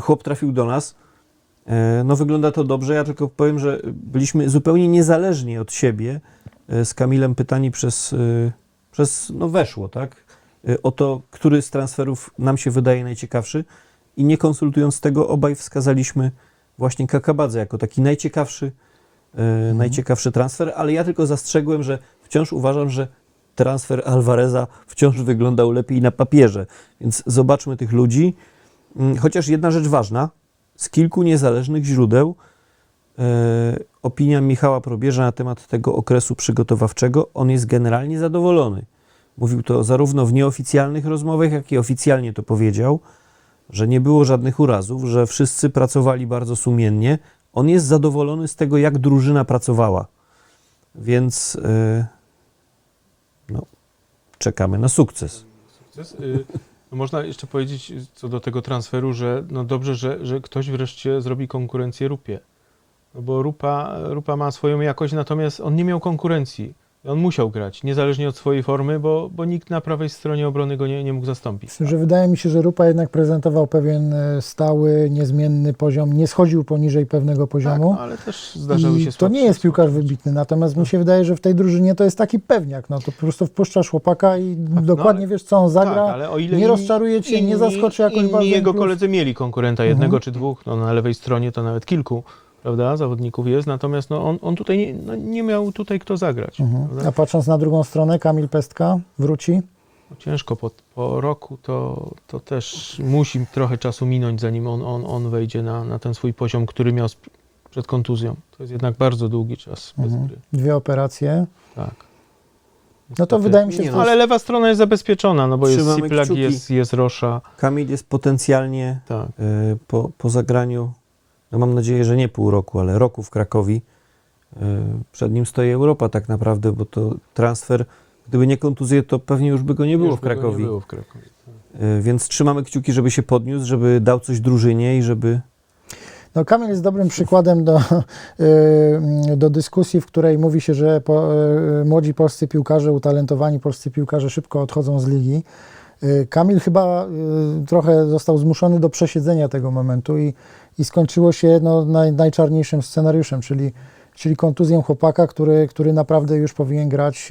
Chłop trafił do nas. No wygląda to dobrze, ja tylko powiem, że byliśmy zupełnie niezależni od siebie z Kamilem pytani no weszło, tak? O to, który z transferów nam się wydaje najciekawszy i nie konsultując tego, obaj wskazaliśmy właśnie Kakabadze jako taki najciekawszy transfer, ale ja tylko zastrzegłem, że wciąż uważam, że transfer Álvareza wciąż wyglądał lepiej na papierze, więc zobaczmy tych ludzi. Chociaż jedna rzecz ważna, z kilku niezależnych źródeł opinia Michała Probierza na temat tego okresu przygotowawczego, on jest generalnie zadowolony. Mówił to zarówno w nieoficjalnych rozmowach, jak i oficjalnie to powiedział, że nie było żadnych urazów, że wszyscy pracowali bardzo sumiennie. On jest zadowolony z tego, jak drużyna pracowała. Więc czekamy na sukces. Można jeszcze powiedzieć co do tego transferu, że no dobrze, że ktoś wreszcie zrobi konkurencję Rupie. No bo Rupa ma swoją jakość, natomiast on nie miał konkurencji. On musiał grać, niezależnie od swojej formy, bo nikt na prawej stronie obrony go nie mógł zastąpić. Że wydaje mi się, że Rupa jednak prezentował pewien stały, niezmienny poziom, nie schodził poniżej pewnego poziomu. Tak, no, ale też zdarzały się to nie jest piłkarz wybitny, natomiast mi się wydaje, że w tej drużynie to jest taki pewniak. No to po prostu wpuszczasz chłopaka i dokładnie wiesz, co on zagra, tak, ale o ile nie rozczaruje cię, nie zaskoczy jakoś bardzo. Jego koledzy mieli konkurenta jednego czy dwóch, no na lewej stronie to nawet kilku. Prawda? Zawodników jest, natomiast on tutaj nie miał tutaj kto zagrać. A patrząc na drugą stronę, Kamil Pestka wróci? Ciężko, po roku to też musi trochę czasu minąć, zanim on wejdzie na ten swój poziom, który miał przed kontuzją. To jest jednak bardzo długi czas bez gry. 2 operacje. Tak. No to wydaje mi się... ale lewa strona jest zabezpieczona, no bo jest Siplak, jest Rosza. Kamil jest potencjalnie po zagraniu... No mam nadzieję, że nie pół roku, ale roku w Krakowie. Przed nim stoi Europa tak naprawdę, bo to transfer, gdyby nie kontuzję, to pewnie już by go nie było w Krakowie. Więc trzymamy kciuki, żeby się podniósł, żeby dał coś drużynie i żeby... No Kamil jest dobrym przykładem do dyskusji, w której mówi się, że młodzi polscy piłkarze, utalentowani polscy piłkarze szybko odchodzą z ligi. Kamil chyba trochę został zmuszony do przesiedzenia tego momentu i skończyło się najczarniejszym scenariuszem, czyli kontuzją chłopaka, który naprawdę już powinien grać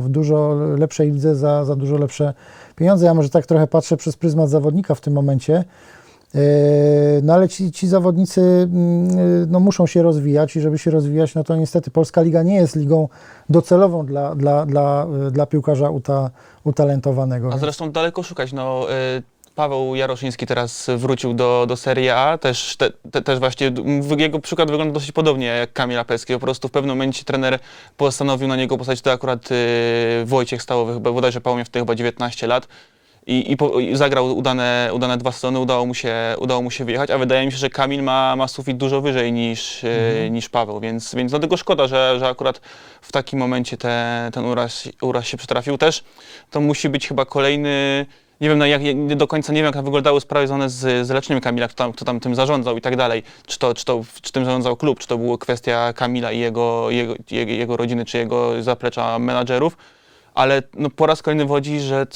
w dużo lepszej lidze za dużo lepsze pieniądze. Ja może tak trochę patrzę przez pryzmat zawodnika w tym momencie, ale ci zawodnicy muszą się rozwijać i żeby się rozwijać, to niestety Polska Liga nie jest ligą docelową dla piłkarza utalentowanego. A zresztą daleko szukać, Paweł Jaroszyński teraz wrócił do Serie A, też właśnie jego przykład wygląda dosyć podobnie jak Kamila Peckiego, po prostu w pewnym momencie trener postanowił na niego postawić, to akurat Wojciech Stalowy, bodajże pełnił wtedy chyba 19 lat i zagrał udane 2 sezony, udało mu się wyjechać, a wydaje mi się, że Kamil ma sufit dużo wyżej niż Paweł, więc dlatego szkoda, że akurat w takim momencie ten uraz się przytrafił. Też to musi być chyba kolejny... Nie wiem, do końca nie wiem, jak wyglądały sprawy związane z leczeniem Kamila, kto tam tym zarządzał i tak dalej. Czy tym zarządzał klub, czy to była kwestia Kamila i jego rodziny, czy jego zaplecza menadżerów. Ale po raz kolejny wychodzi, że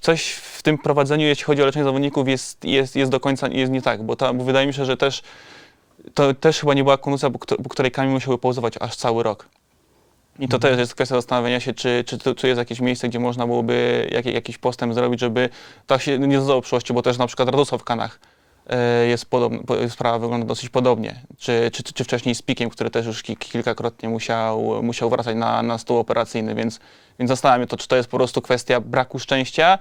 coś w tym prowadzeniu, jeśli chodzi o leczenie zawodników, jest do końca jest nie tak. Bo wydaje mi się, że to też chyba nie była kontuzja, po której Kamil musiał pauzować aż cały rok. I to też jest kwestia zastanawiania się, czy jest jakieś miejsce, gdzie można byłoby jakiś postęp zrobić, żeby tak się nie zdarzało w przyszłości, bo też na przykład Radosław Kanach sprawa wygląda dosyć podobnie. Czy wcześniej z Pikiem, który też już kilkakrotnie musiał wracać na stół operacyjny, więc zastanawiam się, czy to jest po prostu kwestia braku szczęścia,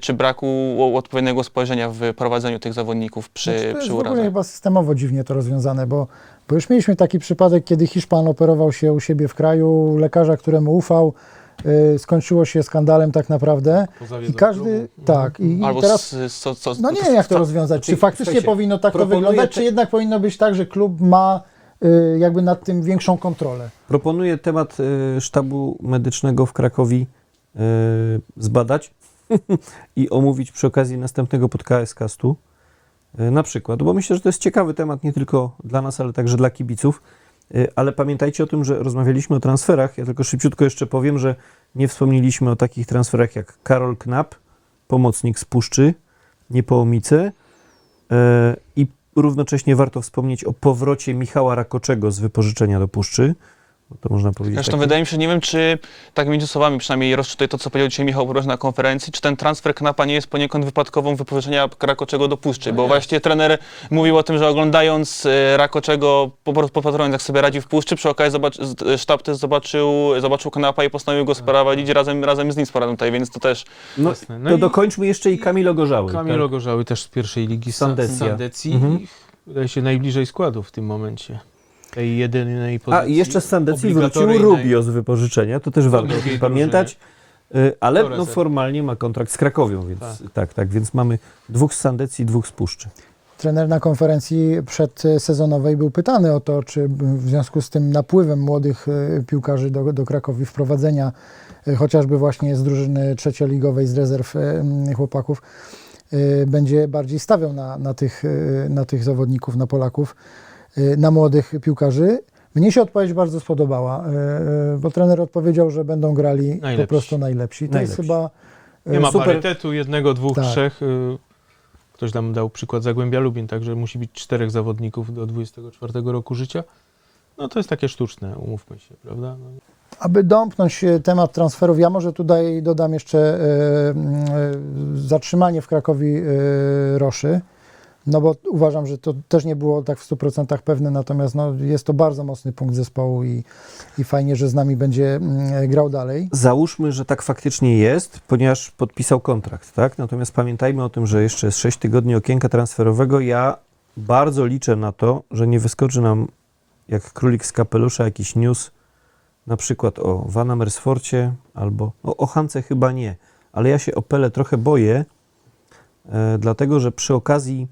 czy braku odpowiedniego spojrzenia w prowadzeniu tych zawodników przy urazach. To jest w ogóle chyba systemowo dziwnie to rozwiązane, bo już mieliśmy taki przypadek, kiedy Hiszpan operował się u siebie w kraju, lekarza, któremu ufał, skończyło się skandalem tak naprawdę. I każdy... Tak. I teraz... Nie wiem, jak to rozwiązać. Czy faktycznie powinno tak to wyglądać, czy jednak powinno być tak, że klub ma jakby nad tym większą kontrolę. Proponuję temat sztabu medycznego w Krakowie zbadać i omówić przy okazji następnego podcastu na przykład, bo myślę, że to jest ciekawy temat nie tylko dla nas, ale także dla kibiców. Ale pamiętajcie o tym, że rozmawialiśmy o transferach. Ja tylko szybciutko jeszcze powiem, że nie wspomnieliśmy o takich transferach jak Karol Knap, pomocnik z Puszczy, Niepołomice, i równocześnie warto wspomnieć o powrocie Michała Rakoczego z wypożyczenia do Puszczy. To można powiedzieć. Zresztą wydaje mi się, nie wiem, czy tak między słowami przynajmniej rozczytuję to, co powiedział dzisiaj Michał Probierza na konferencji, czy ten transfer Knapa nie jest poniekąd wypadkową wypożyczenia Rakoczego do Puszczy, bo właściwie trener mówił o tym, że oglądając Rakoczego, po prostu popatrząc, jak sobie radzi w Puszczy, przy okazji sztab też zobaczył Knapa i postanowił go sprowadzić razem z nim z poradą tutaj, więc to też... No, no to dokończmy jeszcze i Kamil Ogorzały. Kamil Ogorzały też z pierwszej ligi Sandecji. Mhm. Wydaje się najbliżej składu w tym momencie. Tej jedynej pozycji. A i jeszcze z Sandecji wrócił Rubio z wypożyczenia, to też warto pamiętać, ale no formalnie ma kontrakt z Krakowią, więc tak, więc mamy dwóch z Sandecji, dwóch z Puszczy. Trener na konferencji przedsezonowej był pytany o to, czy w związku z tym napływem młodych piłkarzy do Krakowi, wprowadzenia chociażby właśnie z drużyny trzecioligowej, z rezerw chłopaków, będzie bardziej stawiał na tych zawodników, na Polaków, na młodych piłkarzy. Mnie się odpowiedź bardzo spodobała, bo trener odpowiedział, że będą grali najlepsi. Po prostu najlepsi. To jest chyba nie ma super parytetu jednego, dwóch, trzech. Ktoś nam dał przykład Zagłębia Lubin, także musi być 4 zawodników do 24 roku życia. No to jest takie sztuczne, umówmy się, prawda? No. Aby domknąć temat transferów, ja może tutaj dodam jeszcze zatrzymanie w Krakowi Roszy. No bo uważam, że to też nie było tak w 100% pewne, natomiast no, jest to bardzo mocny punkt zespołu i fajnie, że z nami będzie grał dalej. Załóżmy, że tak faktycznie jest, ponieważ podpisał kontrakt, tak? Natomiast pamiętajmy o tym, że jeszcze jest 6 tygodni okienka transferowego. Ja bardzo liczę na to, że nie wyskoczy nam jak królik z kapelusza jakiś news, na przykład o Van Amersforcie albo o Hance chyba nie, ale ja się o Pele trochę boję, dlatego, że przy okazji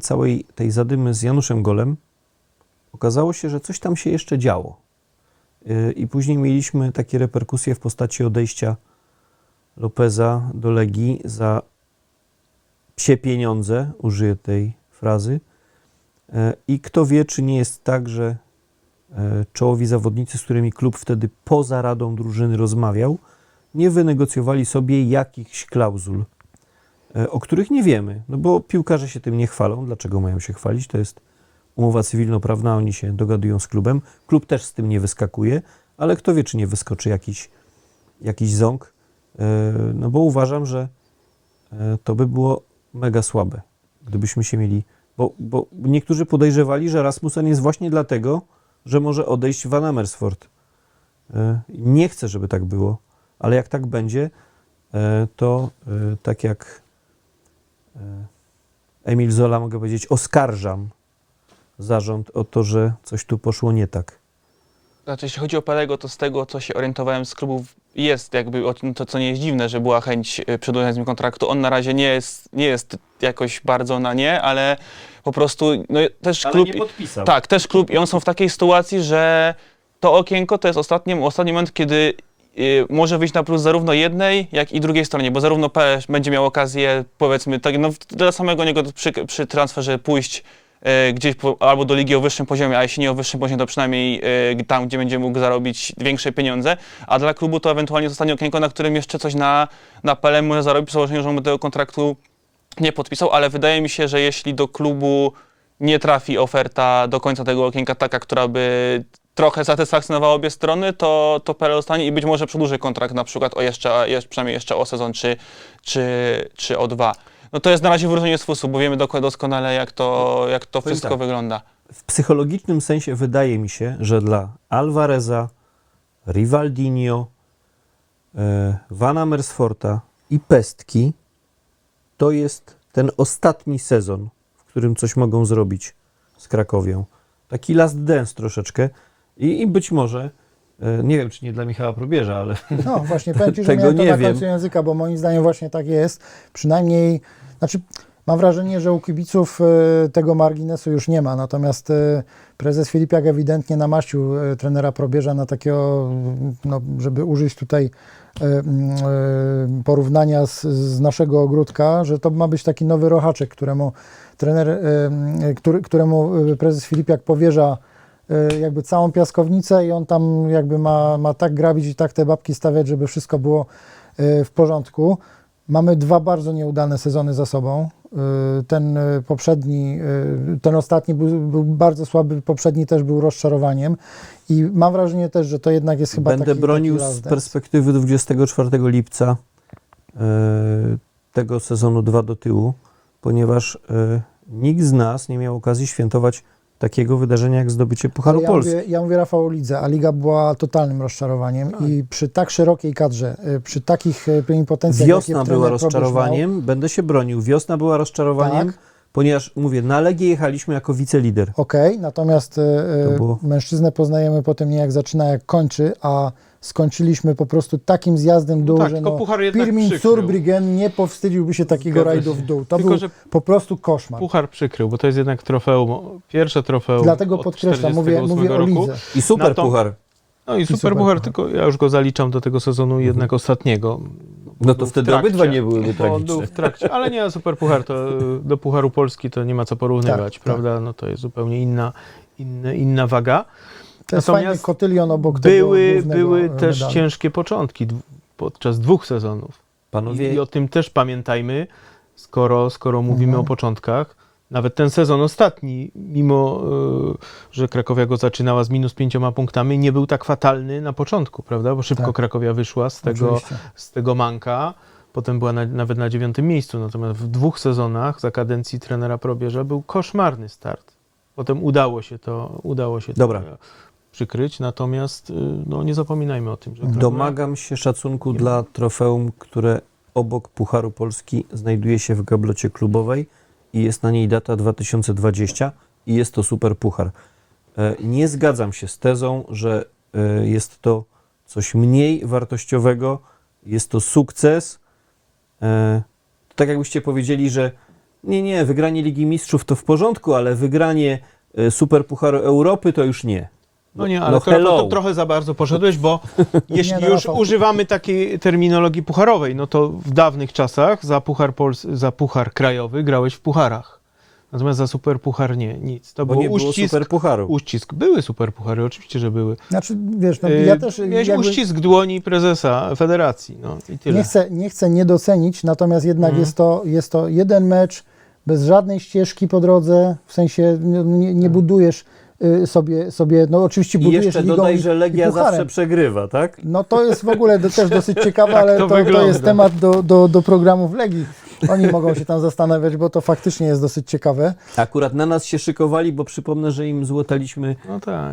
całej tej zadymy z Januszem Golem okazało się, że coś tam się jeszcze działo. I później mieliśmy takie reperkusje w postaci odejścia Lopeza do Legii za psie pieniądze, użyję tej frazy. I kto wie, czy nie jest tak, że czołowi zawodnicy, z którymi klub wtedy poza radą drużyny rozmawiał, nie wynegocjowali sobie jakichś klauzul, o których nie wiemy, no bo piłkarze się tym nie chwalą. Dlaczego mają się chwalić? To jest umowa cywilnoprawna, oni się dogadują z klubem. Klub też z tym nie wyskakuje, ale kto wie, czy nie wyskoczy jakiś ząg, no bo uważam, że to by było mega słabe, gdybyśmy się mieli... Bo niektórzy podejrzewali, że Rasmussen jest właśnie dlatego, że może odejść Van Amersfoort. Nie chcę, żeby tak było, ale jak tak będzie, to tak jak... Emil Zola, mogę powiedzieć, oskarżam zarząd o to, że coś tu poszło nie tak. Znaczy, jeśli chodzi o Pelego, to z tego, co się orientowałem z klubów, jest jakby to, co nie jest dziwne, że była chęć przedłużenia z nim kontraktu. On na razie nie jest jakoś bardzo na nie, ale po prostu no, też ale klub... nie podpisał. Tak, też klub i on są w takiej sytuacji, że to okienko to jest ostatni moment, kiedy może wyjść na plus zarówno jednej, jak i drugiej stronie, bo zarówno PS będzie miał okazję, powiedzmy, tak, no, dla samego niego przy transferze pójść gdzieś albo do ligi o wyższym poziomie, a jeśli nie o wyższym poziomie, to przynajmniej tam, gdzie będzie mógł zarobić większe pieniądze, a dla klubu to ewentualnie zostanie okienko, na którym jeszcze coś na PL może zarobić, przy założeniu, że on tego kontraktu nie podpisał, ale wydaje mi się, że jeśli do klubu nie trafi oferta do końca tego okienka taka, która by trochę satysfakcjonowało obie strony, to Pele zostanie i być może przedłuży kontrakt na przykład przynajmniej jeszcze o sezon czy o 2. No to jest na razie wrócenie z fusu, bo wiemy doskonale, jak to wszystko wygląda. W psychologicznym sensie wydaje mi się, że dla Alvareza, Rivaldinio, Van Amersforta i Pestki to jest ten ostatni sezon, w którym coś mogą zrobić z Krakowią. Taki last dance troszeczkę i być może, nie wiem, czy nie dla Michała Probierza, ale no właśnie, powiem Ci, że miałem to na końcu języka, bo moim zdaniem właśnie tak jest. Przynajmniej, znaczy Mam wrażenie, że u kibiców tego marginesu już nie ma, natomiast prezes Filipiak ewidentnie namaścił trenera Probierza na takiego, no, żeby użyć tutaj porównania z naszego ogródka, że to ma być taki nowy rohaczek, któremu trener, któremu prezes Filipiak powierza jakby całą piaskownicę i on tam jakby ma tak grabić i tak te babki stawiać, żeby wszystko było w porządku. Mamy dwa bardzo nieudane sezony za sobą. Ten poprzedni, ten ostatni był bardzo słaby, poprzedni też był rozczarowaniem i mam wrażenie też, że to jednak jest chyba taki... Będę bronił z perspektywy 24 lipca tego sezonu 2 do tyłu, ponieważ nikt z nas nie miał okazji świętować takiego wydarzenia jak zdobycie Pucharu Polski. Ja mówię Rafał o lidze, a liga była totalnym rozczarowaniem i przy tak szerokiej kadrze, przy takich plenipotencjach... Wiosna była rozczarowaniem, będę się bronił. Wiosna była rozczarowaniem, tak. Ponieważ mówię, na Legię jechaliśmy jako wicelider. Okej, natomiast mężczyznę poznajemy po tym nie jak zaczyna, jak kończy, a skończyliśmy po prostu takim zjazdem w dół, tak, że no, Pirmin Surbriggen nie powstydziłby się takiego rajdu w dół. To tylko, był po prostu koszmar. Puchar przykrył, bo to jest jednak trofeum, pierwsze trofeum. Dlatego podkreślam, mówię o lidze. I super puchar. No i super puchar, tylko ja już go zaliczam do tego sezonu jednak ostatniego. No to wtedy obydwa nie byłyby tragiczne. Był w trakcie, ale nie, super puchar to do Pucharu Polski to nie ma co porównywać, tak, prawda? Tak. No to jest zupełnie inna waga. Natomiast kotylion obok były też ciężkie początki podczas dwóch sezonów. Panowie... I o tym też pamiętajmy, skoro mówimy o początkach. Nawet ten sezon ostatni, mimo że Krakowia go zaczynała z -5 punktami, nie był tak fatalny na początku, prawda? Bo szybko tak. Krakowia wyszła z tego manka. Potem była nawet na 9. miejscu. Natomiast w dwóch sezonach za kadencji trenera Probierza był koszmarny start. Potem udało się to przykryć, natomiast no, nie zapominajmy o tym. Że domagam się szacunku dla trofeum, które obok Pucharu Polski znajduje się w gablocie klubowej i jest na niej data 2020 i jest to super puchar. Nie zgadzam się z tezą, że jest to coś mniej wartościowego, jest to sukces. Tak jakbyście powiedzieli, że nie, wygranie Ligi Mistrzów to w porządku, ale wygranie Super Pucharu Europy to już nie. No nie, ale to trochę za bardzo poszedłeś, bo jeśli już używamy takiej terminologii pucharowej, no to w dawnych czasach za puchar krajowy grałeś w pucharach. Natomiast za super puchar nie, nic. To nie uścisk, było super pucharu. Uścisk. Były super puchary, oczywiście, że były. Znaczy, wiesz, no, ja też... Miałeś uścisk dłoni prezesa federacji, no i tyle. Nie chcę niedocenić, natomiast jednak jest to jeden mecz, bez żadnej ścieżki po drodze, w sensie nie budujesz sobie, no oczywiście budujesz ligą i pucharem. I jeszcze dodaj, że Legia zawsze przegrywa, tak? No to jest w ogóle też dosyć ciekawe, tak ale to jest temat do programów Legii. Oni mogą się tam zastanawiać, bo to faktycznie jest dosyć ciekawe. Akurat na nas się szykowali, bo przypomnę, że im złotaliśmy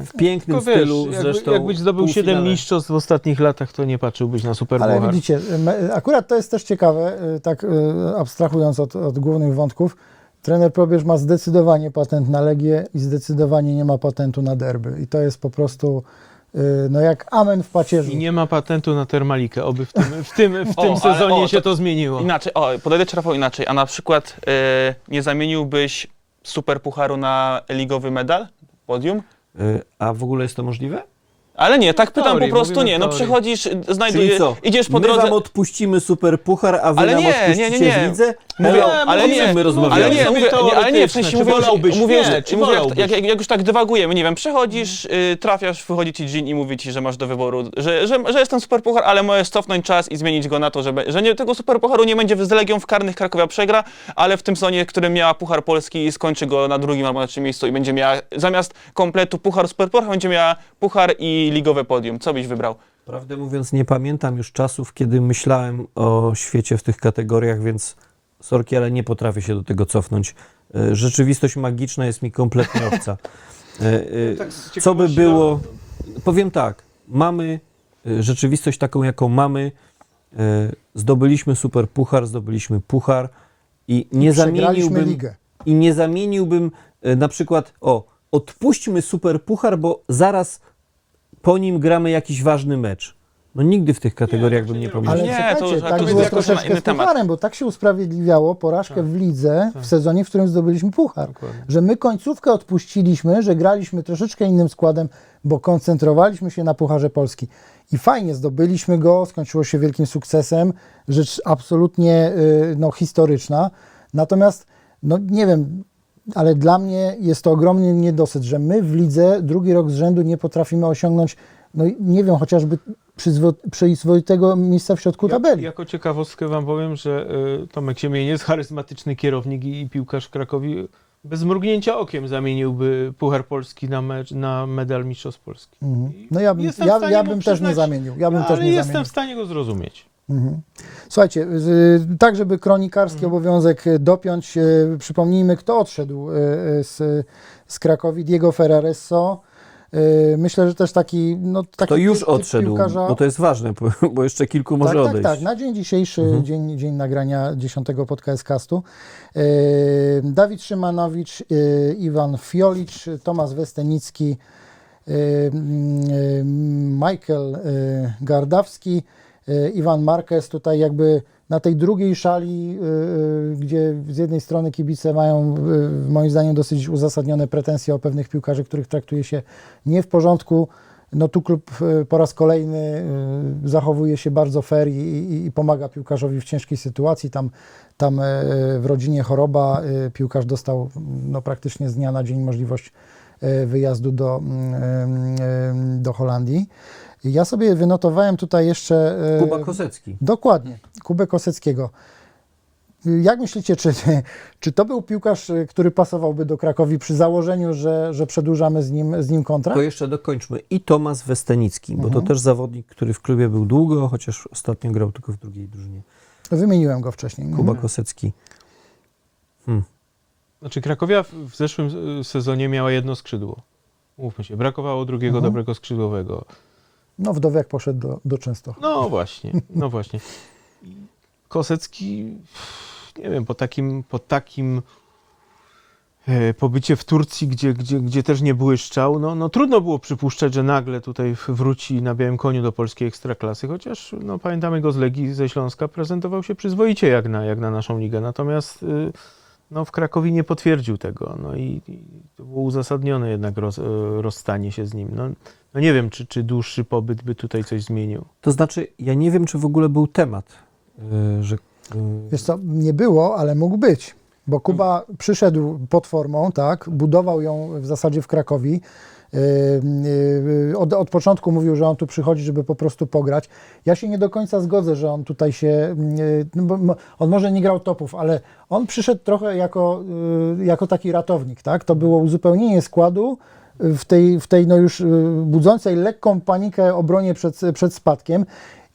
w pięknym stylu. Wiesz, zresztą jakbyś zdobył 7 mistrzostw w ostatnich latach, to nie patrzyłbyś na super puchar. Ale widzicie, akurat to jest też ciekawe, tak abstrahując od głównych wątków, trener Probierz ma zdecydowanie patent na Legię i zdecydowanie nie ma patentu na derby. I to jest po prostu... No jak amen w pacierzu. I nie ma patentu na Termalikę, oby w tym sezonie się to zmieniło. Inaczej, podejdę ci Rafał inaczej, a na przykład nie zamieniłbyś super pucharu na ligowy medal? Podium? A w ogóle jest to możliwe? Ale nie, tak pytam po prostu nie. No przychodzisz, znajdujesz, idziesz po drodze... My wam odpuścimy super puchar, a wy nam odpuścicie w lidze? Ale nie, w sensie jak już tak dywagujemy, nie wiem, przechodzisz, trafiasz, wychodzi ci dżin i mówi ci, że masz do wyboru, że jest ten super puchar, ale możesz cofnąć czas i zmienić go na to, że nie, tego super pucharu nie będzie z Legią w karnych, Krakowia przegra, ale w tym sezonie, w którym miała Puchar Polski i skończy go na 2. albo na 3. miejscu i będzie miała zamiast kompletu puchar super puchar, będzie miała puchar i ligowe podium. Co byś wybrał? Prawdę mówiąc, nie pamiętam już czasów, kiedy myślałem o świecie w tych kategoriach, więc sorki, ale nie potrafię się do tego cofnąć. Rzeczywistość magiczna jest mi kompletnie obca. Co by było... Powiem tak, mamy rzeczywistość taką, jaką mamy. Zdobyliśmy super puchar, zdobyliśmy puchar i nie zamieniłbym na przykład, odpuśćmy super puchar, bo zaraz po nim gramy jakiś ważny mecz. No nigdy w tych kategoriach bym nie pomyślał. Ale nie, to tak było troszeczkę z pucharem, bo tak się usprawiedliwiało porażkę w lidze w sezonie, w którym zdobyliśmy puchar. Dokładnie. Że my końcówkę odpuściliśmy, że graliśmy troszeczkę innym składem, bo koncentrowaliśmy się na Pucharze Polski. I fajnie, zdobyliśmy go, skończyło się wielkim sukcesem, rzecz absolutnie historyczna. Natomiast, nie wiem, ale dla mnie jest to ogromny niedosyt, że my w lidze drugi rok z rzędu nie potrafimy osiągnąć, chociażby przyzwoitego miejsca w środku tabeli. Jako ciekawostkę wam powiem, że Tomek Siemieniec, charyzmatyczny kierownik i piłkarz Krakowi, bez mrugnięcia okiem zamieniłby Puchar Polski na medal Mistrzostw Polski. Mhm. Ja bym też nie zamienił. Jestem w stanie go zrozumieć. Mhm. Słuchajcie, tak żeby kronikarski obowiązek dopiąć, przypomnijmy, kto odszedł z Krakowi. Diego Ferraresso. Myślę, że też taki to już odszedł, piłkarza, bo to jest ważne, bo jeszcze kilku może odejść. Tak. Na dzień dzisiejszy, dzień nagrania 10. podcastu. Dawid Szymanowicz, Iwan Fiolicz, Tomasz Westenicki, Michael Gardawski, Iwan Marquez. Tutaj jakby na tej drugiej szali, gdzie z jednej strony kibice mają moim zdaniem dosyć uzasadnione pretensje o pewnych piłkarzy, których traktuje się nie w porządku, tu klub po raz kolejny zachowuje się bardzo fair i pomaga piłkarzowi w ciężkiej sytuacji. Tam w rodzinie choroba, piłkarz dostał praktycznie z dnia na dzień możliwość wyjazdu do Holandii. Ja sobie wynotowałem tutaj jeszcze... Kuba Kosecki. Dokładnie, Kubę Koseckiego. Jak myślicie, czy to był piłkarz, który pasowałby do Krakowi przy założeniu, że przedłużamy z nim kontrakt? To jeszcze dokończmy. I Tomasz Westenicki, bo to też zawodnik, który w klubie był długo, chociaż ostatnio grał tylko w drugiej drużynie. Wymieniłem go wcześniej. Kuba Kosecki. Znaczy Krakowia w zeszłym sezonie miała jedno skrzydło. Mówmy się, brakowało drugiego dobrego skrzydłowego. Wdowiak poszedł do Częstochowy. No właśnie. Kosecki, nie wiem, po takim pobycie w Turcji, gdzie też nie błyszczał, trudno było przypuszczać, że nagle tutaj wróci na białym koniu do polskiej ekstraklasy, chociaż pamiętamy go z Legii, ze Śląska, prezentował się przyzwoicie jak na naszą ligę. Natomiast w Krakowie nie potwierdził tego. I to było uzasadnione jednak rozstanie się z nim. Nie wiem, czy dłuższy pobyt by tutaj coś zmienił. To znaczy, ja nie wiem, czy w ogóle był temat, że... Wiesz co, nie było, ale mógł być. Bo Kuba przyszedł pod formą, budował ją w zasadzie w Krakowie. Od początku mówił, że on tu przychodzi, żeby po prostu pograć. Ja się nie do końca zgodzę, że on tutaj się... Bo on może nie grał topów, ale on przyszedł trochę jako taki ratownik, tak? To było uzupełnienie składu w tej już budzącej lekką panikę obronie przed spadkiem.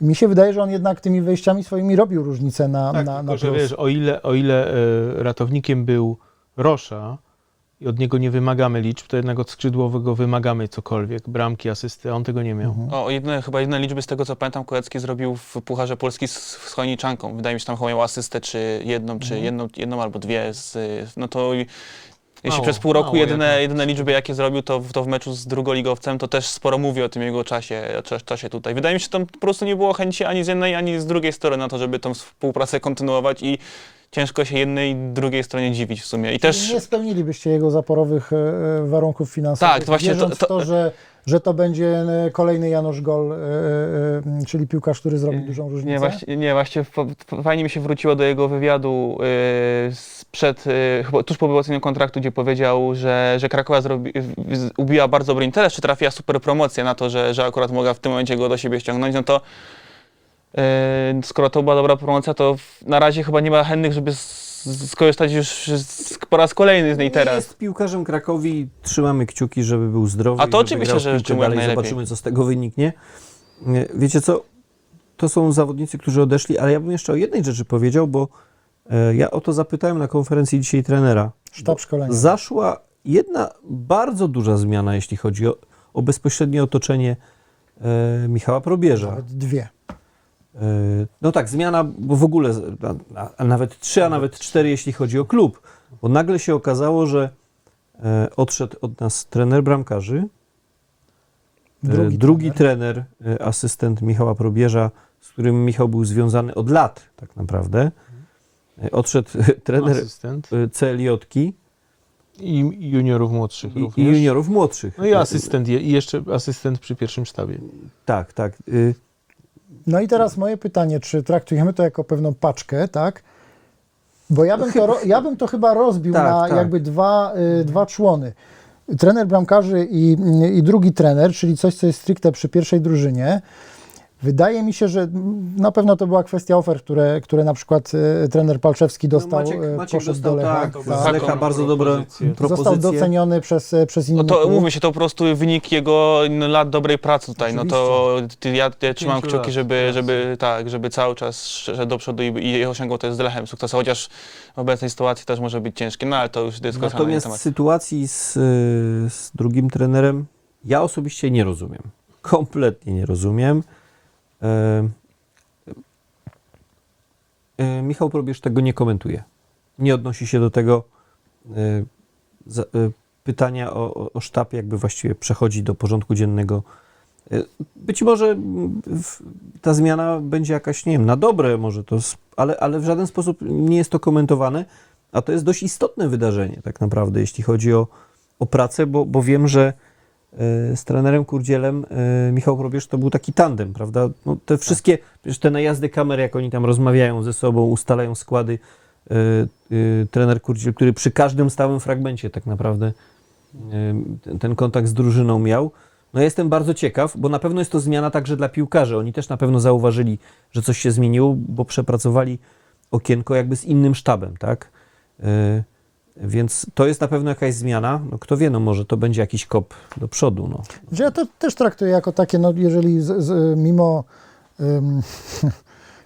Mi się wydaje, że on jednak tymi wejściami swoimi robił różnicę na plus. Wiesz, o ile ratownikiem był Rosza i od niego nie wymagamy liczb, to jednak od skrzydłowego wymagamy cokolwiek, bramki, asysty, a on tego nie miał. Chyba jedne liczby z tego, co pamiętam, Kolecki zrobił w Pucharze Polski z Chojniczanką. Wydaje mi się, że tam chyba miał asystę, czy jedną albo dwie. Jeśli przez pół roku jedyne liczby, jakie zrobił, to w meczu z drugoligowcem, to też sporo mówi o tym jego czasie tutaj. Wydaje mi się, że tam po prostu nie było chęci ani z jednej, ani z drugiej strony na to, żeby tą współpracę kontynuować i ciężko się jednej i drugiej stronie dziwić w sumie. I też... Nie spełnilibyście jego zaporowych warunków finansowych. Tak, właśnie że to będzie kolejny Janusz Gol, czyli piłkarz, który zrobi dużą różnicę? Nie, właśnie fajnie mi się wróciło do jego wywiadu tuż po wyłączeniu kontraktu, gdzie powiedział, że Krakowa ubiła bardzo dobry interes, czy trafiła super promocja na to, że akurat mogła w tym momencie go do siebie ściągnąć, to skoro to była dobra promocja, to na razie chyba nie ma chętnych, żeby skorzystać już po raz kolejny z niej teraz. Jest piłkarzem Krakowi, trzymamy kciuki, żeby był zdrowy. A to oczywiście, że życzymy jak najlepiej. Zobaczymy, co z tego wyniknie. Wiecie co, to są zawodnicy, którzy odeszli, ale ja bym jeszcze o jednej rzeczy powiedział, bo ja o to zapytałem na konferencji dzisiaj trenera. Sztab szkolenia. Zaszła jedna bardzo duża zmiana, jeśli chodzi o bezpośrednie otoczenie Michała Probierza. Nawet dwie. Zmiana, bo w ogóle nawet 3, a nawet 4, jeśli chodzi o klub, bo nagle się okazało, że odszedł od nas trener bramkarzy, Drugi trener, asystent Michała Probierza, z którym Michał był związany od lat tak naprawdę. Odszedł trener CLJ-ki. I juniorów młodszych również. I juniorów młodszych. No i asystent, i jeszcze asystent przy pierwszym sztabie. Tak, tak. No i teraz moje pytanie, czy traktujemy to jako pewną paczkę, tak? Bo ja bym to chyba rozbił jakby dwa człony. Trener bramkarzy i drugi trener, czyli coś, co jest stricte przy pierwszej drużynie. Wydaje mi się, że na pewno to była kwestia ofert, które na przykład trener Palczewski dostał, no Maciek poszedł dostał, do Lecha. Z Lecha bardzo dobre propozycje. Został doceniony przez innych. No to mówmy się, to po prostu wynik jego lat dobrej pracy tutaj. Oczywiście. No to ja trzymam kciuki, żeby cały czas szedł do przodu i osiągnął też z Lechem sukces, chociaż w obecnej sytuacji też może być ciężkie, no ale to już dyskusja na temat. Natomiast w sytuacji z drugim trenerem ja osobiście nie rozumiem. Kompletnie nie rozumiem. Michał Probierz tego nie komentuje. Nie odnosi się do tego pytania o sztab, jakby właściwie przechodzi do porządku dziennego. Być może ta zmiana będzie jakaś, nie wiem, na dobre może to, ale w żaden sposób nie jest to komentowane, a to jest dość istotne wydarzenie tak naprawdę, jeśli chodzi o pracę, bo wiem, że z trenerem Kurdzielem Michał Probierz to był taki tandem, prawda? No te wszystkie, przecież te najazdy kamer, jak oni tam rozmawiają ze sobą, ustalają składy, trener Kurdziel, który przy każdym stałym fragmencie tak naprawdę ten kontakt z drużyną miał. No ja jestem bardzo ciekaw, bo na pewno jest to zmiana także dla piłkarzy. Oni też na pewno zauważyli, że coś się zmieniło, bo przepracowali okienko jakby z innym sztabem, tak? Więc to jest na pewno jakaś zmiana. No, kto wie, no może to będzie jakiś kop do przodu. No. Ja to też traktuję jako takie, no jeżeli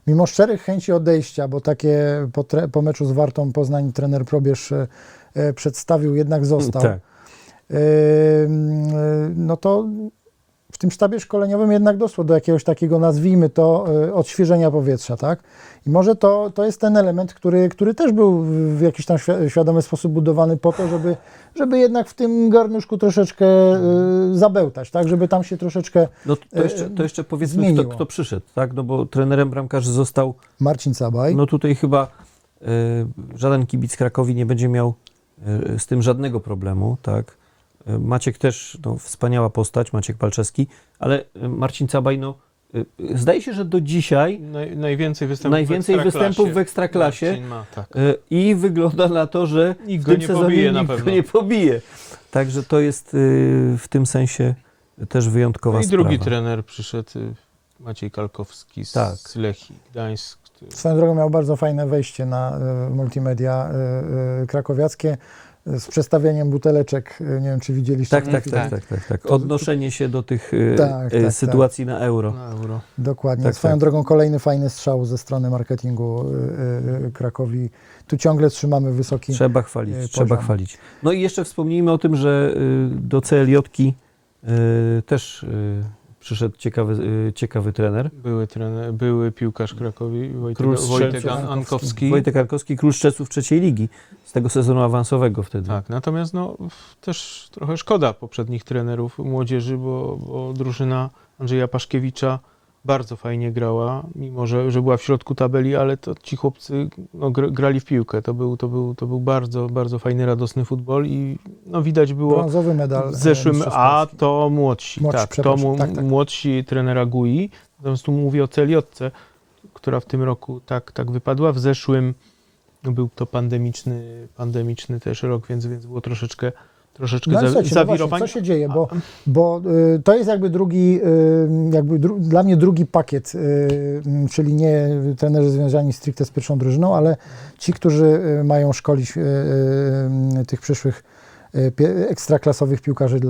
mimo szczerych chęci odejścia, bo takie po meczu z Wartą Poznań trener Probierz przedstawił, jednak został. Tak. No to w tym sztabie szkoleniowym jednak doszło do jakiegoś takiego, nazwijmy to, odświeżenia powietrza, tak? I może to jest ten element, który też był w jakiś tam świadomy sposób budowany po to, żeby jednak w tym garnuszku troszeczkę zabełtać, tak? Żeby tam się troszeczkę to jeszcze powiedzmy, kto przyszedł, tak? No bo trenerem bramkarzy został Marcin Szabaj. No tutaj chyba żaden kibic Krakowi nie będzie miał z tym żadnego problemu, tak? Maciek też, no, wspaniała postać, Maciek Palczewski, ale Marcin Szabaj, no, zdaje się, że do dzisiaj najwięcej występów w Ekstraklasie i wygląda na to, że nikt w tym sezonie go nie pobije. Także to jest w tym sensie też wyjątkowa sprawa. I drugi trener przyszedł, Maciej Kalkowski z Lechii Gdańsk. Swoją drogą miał bardzo fajne wejście na multimedia krakowiackie. Z przestawianiem buteleczek, nie wiem, czy widzieliście. Tak. Odnoszenie się do tych sytuacji na euro. Na euro. Dokładnie. Tak, swoją drogą kolejny fajny strzał ze strony marketingu Krakowi. Tu ciągle trzymamy wysoki poziom. Trzeba chwalić. No i jeszcze wspomnijmy o tym, że do CLJ-ki też przyszedł ciekawy trener. Były piłkarz Krakowi Wojtek Ankowski, król Szczeców trzeciej ligi z tego sezonu awansowego wtedy. Tak, natomiast no, też trochę szkoda poprzednich trenerów młodzieży, bo drużyna Andrzeja Paszkiewicza bardzo fajnie grała, mimo że była w środku tabeli, ale to ci chłopcy grali w piłkę. To był bardzo, bardzo fajny, radosny futbol i no, widać było brązowy medal w zeszłym, a to młodsi trenera GUI. Natomiast tu mówię o CLJ-ce, która w tym roku tak wypadła. W zeszłym był to pandemiczny też rok, więc było troszeczkę zawirowań. Co się dzieje, bo to jest jakby dla mnie drugi pakiet, czyli nie trenerzy związani stricte z pierwszą drużyną, ale ci, którzy mają szkolić tych przyszłych ekstraklasowych piłkarzy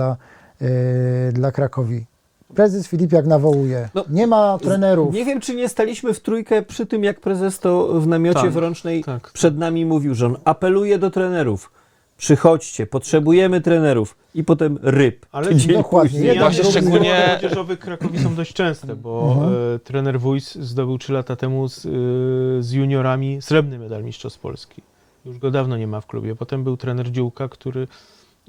dla Krakowi. Prezes Filipiak nawołuje. No, nie ma trenerów. Nie wiem, czy nie staliśmy w trójkę przy tym, jak prezes to w namiocie w Rącznej przed nami mówił, że on apeluje do trenerów. Przychodźcie, potrzebujemy trenerów i potem ryb. Ale dokładnie. Szczególnie młodzieżowych Krakowi są dość częste, bo trener Wójs zdobył 3 lata temu z juniorami srebrny medal mistrzostw Polski. Już go dawno nie ma w klubie. Potem był trener Dziółka, który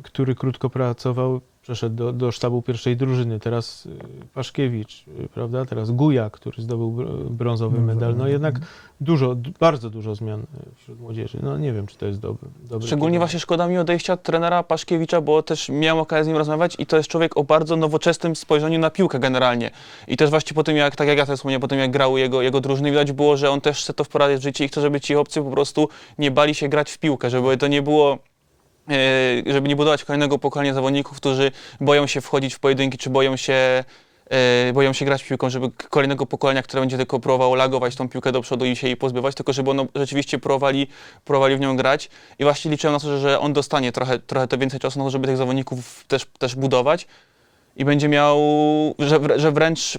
który krótko pracował, przeszedł do sztabu pierwszej drużyny. Teraz Paszkiewicz, prawda? Teraz Guja, który zdobył brązowy medal. No jednak dużo, bardzo dużo zmian wśród młodzieży. No nie wiem, czy to jest dobry. Szczególnie właśnie szkoda mi odejścia trenera Paszkiewicza, bo też miałem okazję z nim rozmawiać i to jest człowiek o bardzo nowoczesnym spojrzeniu na piłkę generalnie. I też właśnie po tym, jak, tak jak ja też wspomniałem, po tym jak grały jego drużyny, widać było, że on też chce to wprowadzić w życie i chce, żeby ci chłopcy po prostu nie bali się grać w piłkę, żeby to nie było... żeby nie budować kolejnego pokolenia zawodników, którzy boją się wchodzić w pojedynki, czy boją się grać piłką, żeby kolejnego pokolenia, które będzie tylko próbowało lagować tą piłkę do przodu i się jej pozbywać, tylko żeby ono rzeczywiście próbowali w nią grać. I właśnie liczyłem na to, że on dostanie trochę to więcej czasu na to, żeby tych zawodników też budować i będzie miał, że wręcz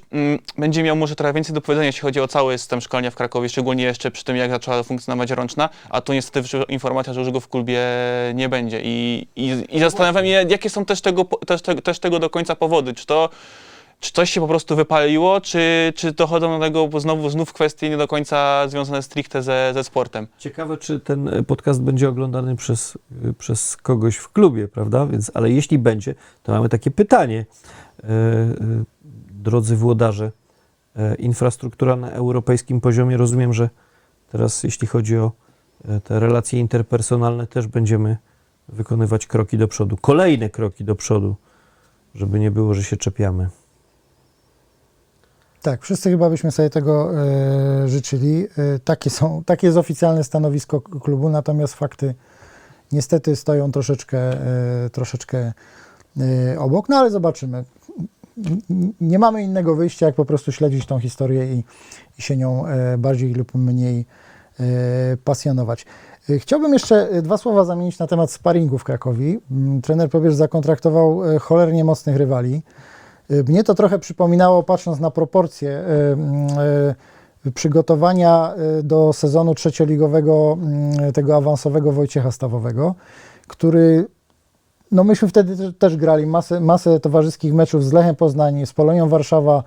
będzie miał może trochę więcej do powiedzenia, jeśli chodzi o cały system szkolenia w Krakowie, szczególnie jeszcze przy tym, jak zaczęła funkcjonować Rączna, a tu niestety informacja, że już go w klubie nie będzie. I zastanawiam się, jakie są też tego do końca powody. Czy coś się po prostu wypaliło, czy dochodzą do tego znów kwestie nie do końca związane stricte ze sportem? Ciekawe, czy ten podcast będzie oglądany przez kogoś w klubie, prawda? Więc, ale jeśli będzie, to mamy takie pytanie. Drodzy włodarze, infrastruktura na europejskim poziomie, rozumiem, że teraz jeśli chodzi o te relacje interpersonalne, też będziemy wykonywać kroki do przodu, kolejne kroki do przodu, żeby nie było, że się czepiamy. Tak, wszyscy chyba byśmy sobie tego życzyli. Takie jest oficjalne stanowisko klubu, natomiast fakty niestety stoją troszeczkę obok, no ale zobaczymy. Nie mamy innego wyjścia, jak po prostu śledzić tą historię i się nią bardziej lub mniej pasjonować. Chciałbym jeszcze dwa słowa zamienić na temat sparingu w Krakowie. Trener Probierz zakontraktował cholernie mocnych rywali. Mnie to trochę przypominało, patrząc na proporcje przygotowania do sezonu trzecioligowego, tego awansowego Wojciecha Stałowego, który, no myśmy wtedy też grali masę towarzyskich meczów z Lechem Poznań, z Polonią Warszawa.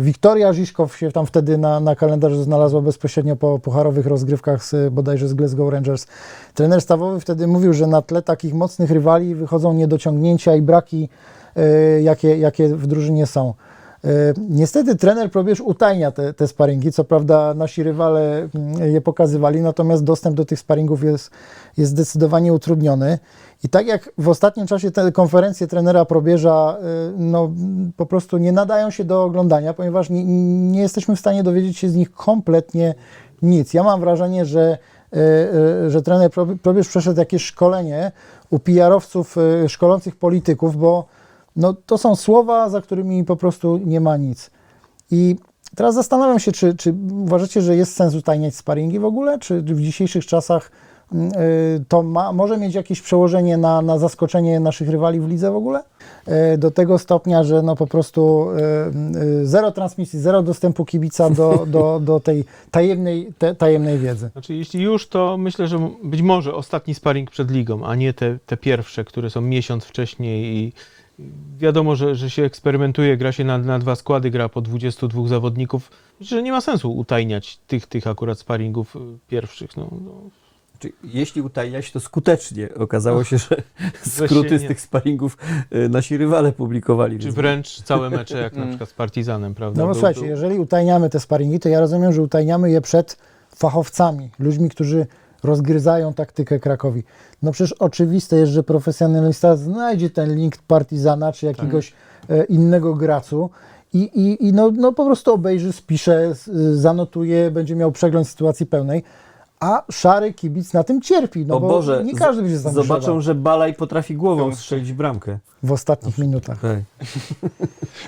Wiktoria Żiżkow się tam wtedy na kalendarzu znalazła bezpośrednio po pucharowych rozgrywkach bodajże z Glasgow Rangers. Trener Stawowy wtedy mówił, że na tle takich mocnych rywali wychodzą niedociągnięcia i braki, jakie w drużynie są. Niestety trener Probierz utajnia te sparingi, co prawda nasi rywale je pokazywali, natomiast dostęp do tych sparingów jest zdecydowanie utrudniony. I tak jak w ostatnim czasie te konferencje trenera Probierza no, po prostu nie nadają się do oglądania, ponieważ nie jesteśmy w stanie dowiedzieć się z nich kompletnie nic. Ja mam wrażenie, że trener Probierz przeszedł jakieś szkolenie u PR-owców szkolących polityków, bo no, to są słowa, za którymi po prostu nie ma nic. I teraz zastanawiam się, czy uważacie, że jest sens utajniać sparingi w ogóle, czy w dzisiejszych czasach to może mieć jakieś przełożenie na zaskoczenie naszych rywali w lidze w ogóle? Do tego stopnia, że no po prostu zero transmisji, zero dostępu kibica do tej tajemnej wiedzy. Znaczy, jeśli już, to myślę, że być może ostatni sparing przed ligą, a nie te pierwsze, które są miesiąc wcześniej i wiadomo, że się eksperymentuje, gra się na dwa składy, gra po 22 zawodników, że nie ma sensu utajniać tych akurat sparingów pierwszych. No. Jeśli utajniać, to skutecznie. Okazało się, że skróty z tych sparingów nasi rywale publikowali. Czy wręcz całe mecze, jak na przykład z Partizanem, prawda? No bo słuchajcie, jeżeli utajniamy te sparingi, to ja rozumiem, że utajniamy je przed fachowcami, ludźmi, którzy rozgryzają taktykę Krakowi. No przecież oczywiste jest, że profesjonalista znajdzie ten link Partizana czy jakiegoś innego gracu i no po prostu obejrzy, spisze, zanotuje, będzie miał przegląd sytuacji pełnej. A szary kibic na tym cierpi, no bo Boże, nie każdy będzie tam zobaczą, przebrał, że Balaj potrafi głową strzelić bramkę. W ostatnich minutach. Okay.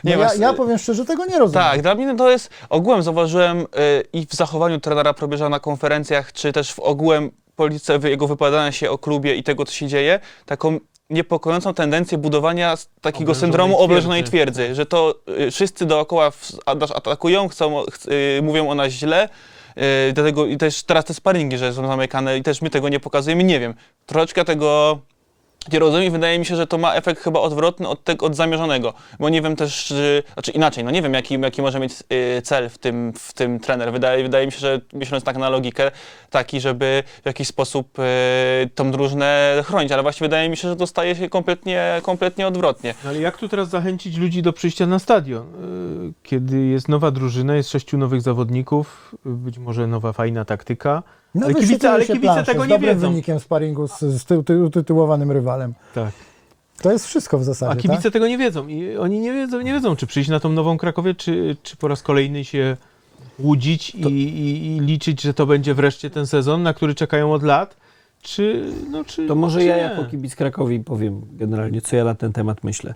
No ja powiem szczerze, tego nie rozumiem. Tak, dla mnie to jest, ogółem zauważyłem i w zachowaniu trenera Probierza na konferencjach, czy też w ogółem polityce jego wypowiadania się o klubie i tego, co się dzieje, taką niepokojącą tendencję budowania takiego syndromu oblężonej twierdzy, że to wszyscy dookoła nas atakują, mówią o nas źle, dlatego i też teraz te sparingi, że są zamykane i też my tego nie pokazujemy, nie wiem. Troszeczkę tego Jerozolimy, wydaje mi się, że to ma efekt chyba odwrotny od zamierzonego, bo nie wiem też, czy, znaczy inaczej, no nie wiem jaki może mieć cel w tym trener. Wydaje mi się, że myśląc tak na logikę, taki, żeby w jakiś sposób tą drużynę chronić, ale właściwie wydaje mi się, że to staje się kompletnie odwrotnie. No ale jak tu teraz zachęcić ludzi do przyjścia na stadion? Kiedy jest nowa drużyna, jest 6 nowych zawodników, być może nowa fajna taktyka. No ale kibice tego nie wiedzą. Z dobrym wynikiem sparingu z utytułowanym rywalem. Tak. To jest wszystko w zasadzie. A kibice tego nie wiedzą. I oni nie wiedzą, czy przyjść na tą nową Krakowie, czy po raz kolejny się łudzić to... i liczyć, że to będzie wreszcie ten sezon, na który czekają od lat. Czy to może ja jako kibic Krakowi powiem generalnie, co ja na ten temat myślę.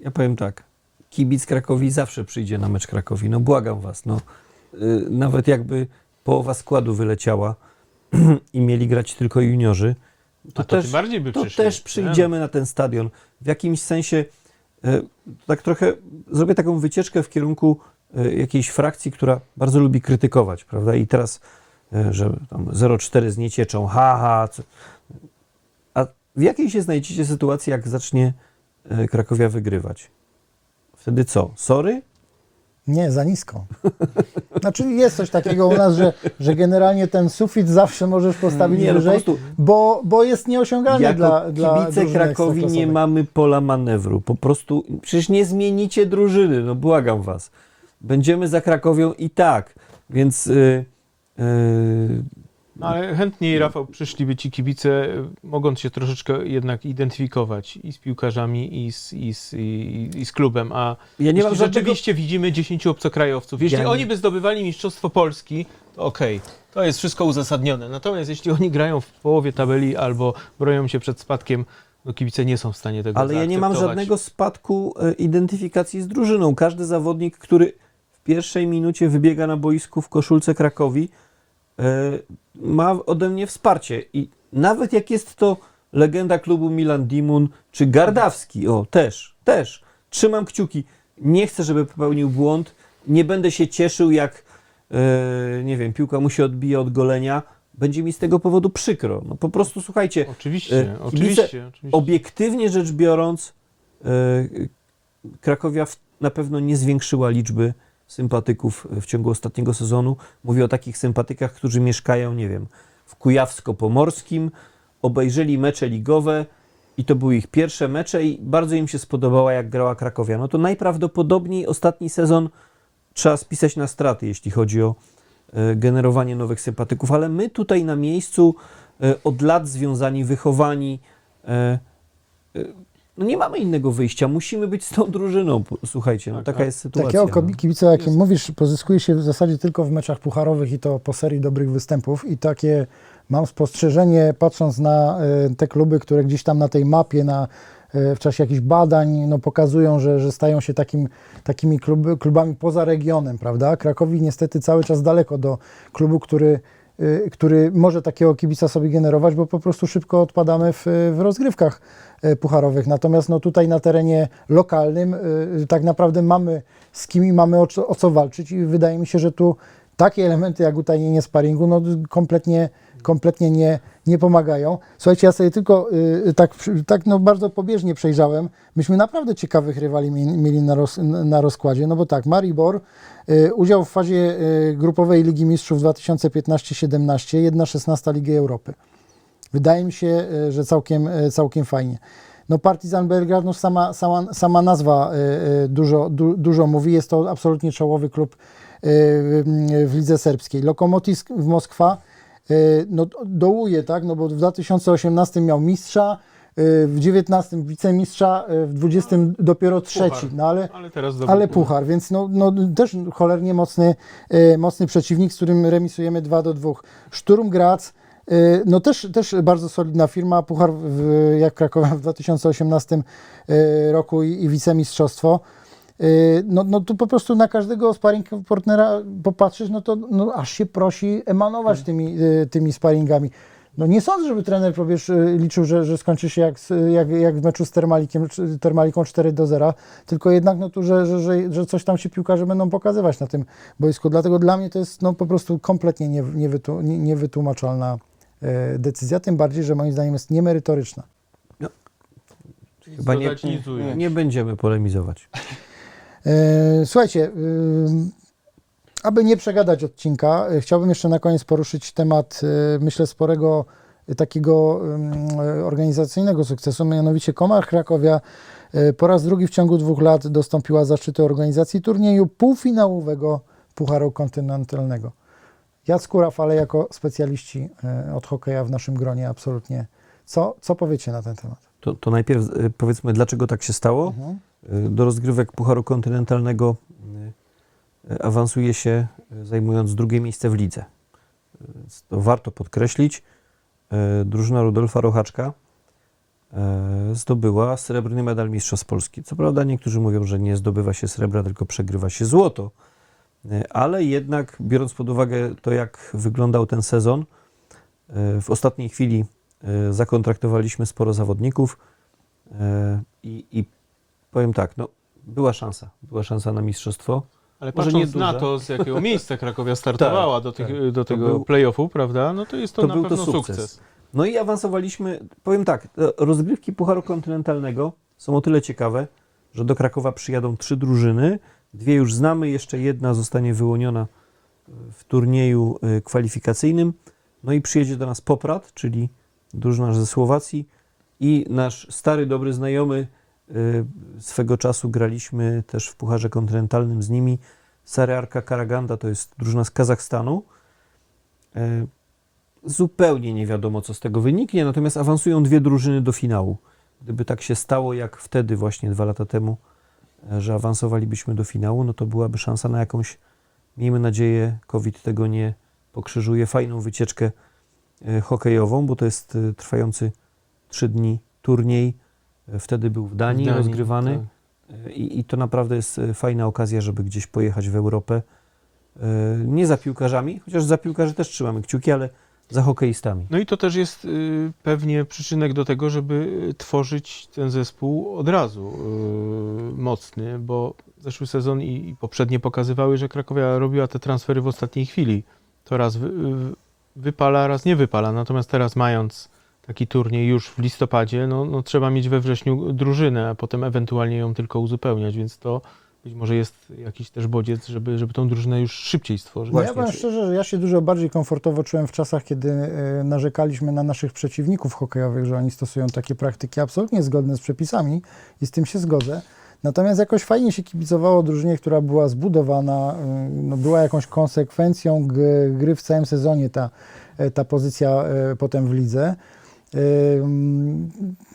Ja powiem tak. Kibic Krakowi zawsze przyjdzie na mecz Krakowi. No błagam was. No, nawet jakby połowa składu wyleciała i mieli grać tylko juniorzy, to też przyjdziemy na ten stadion. W jakimś sensie tak trochę zrobię taką wycieczkę w kierunku jakiejś frakcji, która bardzo lubi krytykować, prawda? I teraz, że tam 0,4 zniecieczą, A w jakiej się znajdziecie sytuacji, jak zacznie Krakowia wygrywać? Wtedy co? Sorry? Nie, za nisko. Znaczy jest coś takiego u nas, że generalnie ten sufit zawsze możesz postawić wyżej, bo jest nieosiągalny jako dla kibice Krakowi nie mamy pola manewru. Po prostu przecież nie zmienicie drużyny, no błagam was. Będziemy za Krakowią i tak, więc... Ale chętniej, Rafał, przyszliby ci kibice, mogąc się troszeczkę jednak identyfikować i z piłkarzami, i z klubem. A ja nie mam rzeczywiście żadnego... widzimy 10 obcokrajowców. Jeśli oni by zdobywali Mistrzostwo Polski, to okej. To jest wszystko uzasadnione. Natomiast jeśli oni grają w połowie tabeli albo bronią się przed spadkiem, no kibice nie są w stanie tego zaakceptować. Ale ja nie mam żadnego spadku identyfikacji z drużyną. Każdy zawodnik, który w pierwszej minucie wybiega na boisku w koszulce Krakowi, ma ode mnie wsparcie i nawet jak jest to legenda klubu Milan Dimun czy Gardawski, też trzymam kciuki, nie chcę, żeby popełnił błąd, nie będę się cieszył jak nie wiem, piłka mu się odbije od golenia, będzie mi z tego powodu przykro, no po prostu słuchajcie, oczywiście. Obiektywnie rzecz biorąc Krakowia na pewno nie zwiększyła liczby sympatyków w ciągu ostatniego sezonu. Mówię o takich sympatykach, którzy mieszkają, nie wiem, w Kujawsko-Pomorskim, obejrzeli mecze ligowe i to były ich pierwsze mecze i bardzo im się spodobała, jak grała Krakowia. No to najprawdopodobniej ostatni sezon trzeba spisać na straty, jeśli chodzi o generowanie nowych sympatyków, ale my tutaj na miejscu od lat związani, wychowani, no nie mamy innego wyjścia, musimy być z tą drużyną, słuchajcie, no taka jest sytuacja. Takiego kibica, jakim mówisz, pozyskuje się w zasadzie tylko w meczach pucharowych i to po serii dobrych występów i takie mam spostrzeżenie, patrząc na te kluby, które gdzieś tam na tej mapie, w czasie jakichś badań pokazują, że stają się takimi klubami poza regionem, prawda? Krakowi niestety cały czas daleko do klubu, który może takiego kibica sobie generować, bo po prostu szybko odpadamy w rozgrywkach pucharowych. Natomiast tutaj na terenie lokalnym tak naprawdę mamy z kim i mamy o co walczyć i wydaje mi się, że tu takie elementy jak utajnienie sparingu kompletnie nie pomagają. Słuchajcie, ja sobie tylko bardzo pobieżnie przejrzałem. Myśmy naprawdę ciekawych rywali mieli na rozkładzie, no bo tak, Maribor, udział w fazie grupowej Ligi Mistrzów 2015-17, 1/16 Ligi Europy. Wydaje mi się, że całkiem fajnie. No Partizan Belgrad, sama nazwa dużo mówi, jest to absolutnie czołowy klub w Lidze Serbskiej. Lokomotiv Moskwa dołuje, tak, bo w 2018 miał mistrza, w 19 wicemistrza, w 20 dopiero trzeci, ale puchar, więc też cholernie mocny przeciwnik, z którym remisujemy 2-2. Szturm Graz, też bardzo solidna firma, puchar jak Krakowa w 2018 roku i wicemistrzostwo. Tu po prostu na każdego sparring partnera popatrzysz, aż się prosi emanować tymi sparingami. Nie sądzę, żeby trener liczył, że skończy się jak w meczu z Termaliką 4-0, tylko jednak że coś tam się piłkarze będą pokazywać na tym boisku. Dlatego dla mnie to jest po prostu kompletnie niewytłumaczalna decyzja, tym bardziej, że moim zdaniem jest niemerytoryczna. No. Chyba nie będziemy polemizować. Słuchajcie, aby nie przegadać odcinka, chciałbym jeszcze na koniec poruszyć temat, myślę, sporego takiego organizacyjnego sukcesu, mianowicie Komar Cracovia po raz drugi w ciągu 2 lat dostąpiła zaszczytu organizacji turnieju półfinałowego Pucharu Kontynentalnego. Jacku, Rafale, jako specjaliści od hokeja w naszym gronie absolutnie, co powiecie na ten temat? To najpierw powiedzmy, dlaczego tak się stało. Mhm. Do rozgrywek Pucharu Kontynentalnego awansuje się, zajmując drugie miejsce w lidze. To warto podkreślić. Drużyna Rudolfa Rochaczka zdobyła srebrny medal Mistrzostw Polski. Co prawda niektórzy mówią, że nie zdobywa się srebra, tylko przegrywa się złoto, ale jednak biorąc pod uwagę to, jak wyglądał ten sezon, w ostatniej chwili zakontraktowaliśmy sporo zawodników i powiem tak, no, była szansa na mistrzostwo. Ale patrząc na to, z jakiego miejsca Cracovia startowała do tego play-offu, prawda, no to jest to na pewno sukces. No i awansowaliśmy, powiem tak, rozgrywki Pucharu Kontynentalnego są o tyle ciekawe, że do Krakowa przyjadą 3 drużyny, 2 już znamy, jeszcze 1 zostanie wyłoniona w turnieju kwalifikacyjnym, no i przyjedzie do nas Poprad, czyli drużyna ze Słowacji i nasz stary, dobry znajomy, swego czasu graliśmy też w Pucharze Kontynentalnym z nimi. Sariarka Karaganda to jest drużyna z Kazachstanu. Zupełnie nie wiadomo, co z tego wyniknie, natomiast awansują 2 drużyny do finału. Gdyby tak się stało, jak wtedy właśnie 2 lata temu, że awansowalibyśmy do finału, no to byłaby szansa na jakąś, miejmy nadzieję, COVID tego nie pokrzyżuje, fajną wycieczkę hokejową, bo to jest trwający 3 dni turniej. Wtedy był w Danii rozgrywany, tak. I to naprawdę jest fajna okazja, żeby gdzieś pojechać w Europę. Nie za piłkarzami, chociaż za piłkarzy też trzymamy kciuki, ale za hokeistami. No i to też jest pewnie przyczynek do tego, żeby tworzyć ten zespół od razu mocny, bo zeszły sezon i poprzednie pokazywały, że Cracovia robiła te transfery w ostatniej chwili. To raz wypala, raz nie wypala, natomiast teraz mając taki turniej już w listopadzie, no trzeba mieć we wrześniu drużynę, a potem ewentualnie ją tylko uzupełniać, więc to być może jest jakiś też bodziec, żeby tą drużynę już szybciej stworzyć. No ja powiem szczerze, że ja się dużo bardziej komfortowo czułem w czasach, kiedy narzekaliśmy na naszych przeciwników hokejowych, że oni stosują takie praktyki absolutnie zgodne z przepisami i z tym się zgodzę. Natomiast jakoś fajnie się kibicowało drużynie, która była zbudowana, no była jakąś konsekwencją gry w całym sezonie ta pozycja potem w lidze.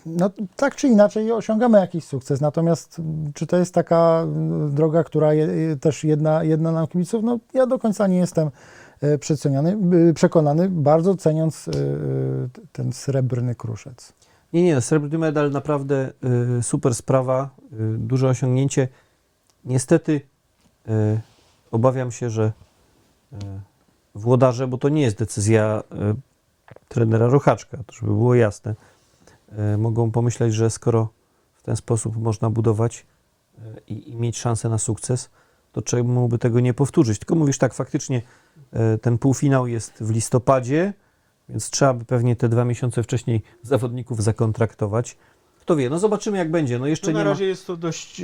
No, tak czy inaczej osiągamy jakiś sukces, natomiast czy to jest taka droga, która też jedna nam kibiców, no ja do końca nie jestem przekonany, bardzo ceniąc ten srebrny kruszec. Nie, srebrny medal naprawdę super sprawa, duże osiągnięcie. Niestety obawiam się, że włodarze, bo to nie jest decyzja trenera Rochaczka, to żeby było jasne, mogą pomyśleć, że skoro w ten sposób można budować i mieć szansę na sukces, to czemu by tego nie powtórzyć? Tylko mówisz tak, faktycznie ten półfinał jest w listopadzie, więc trzeba by pewnie te 2 miesiące wcześniej zawodników zakontraktować. Kto wie, no zobaczymy jak będzie. No jeszcze na razie jest to dość,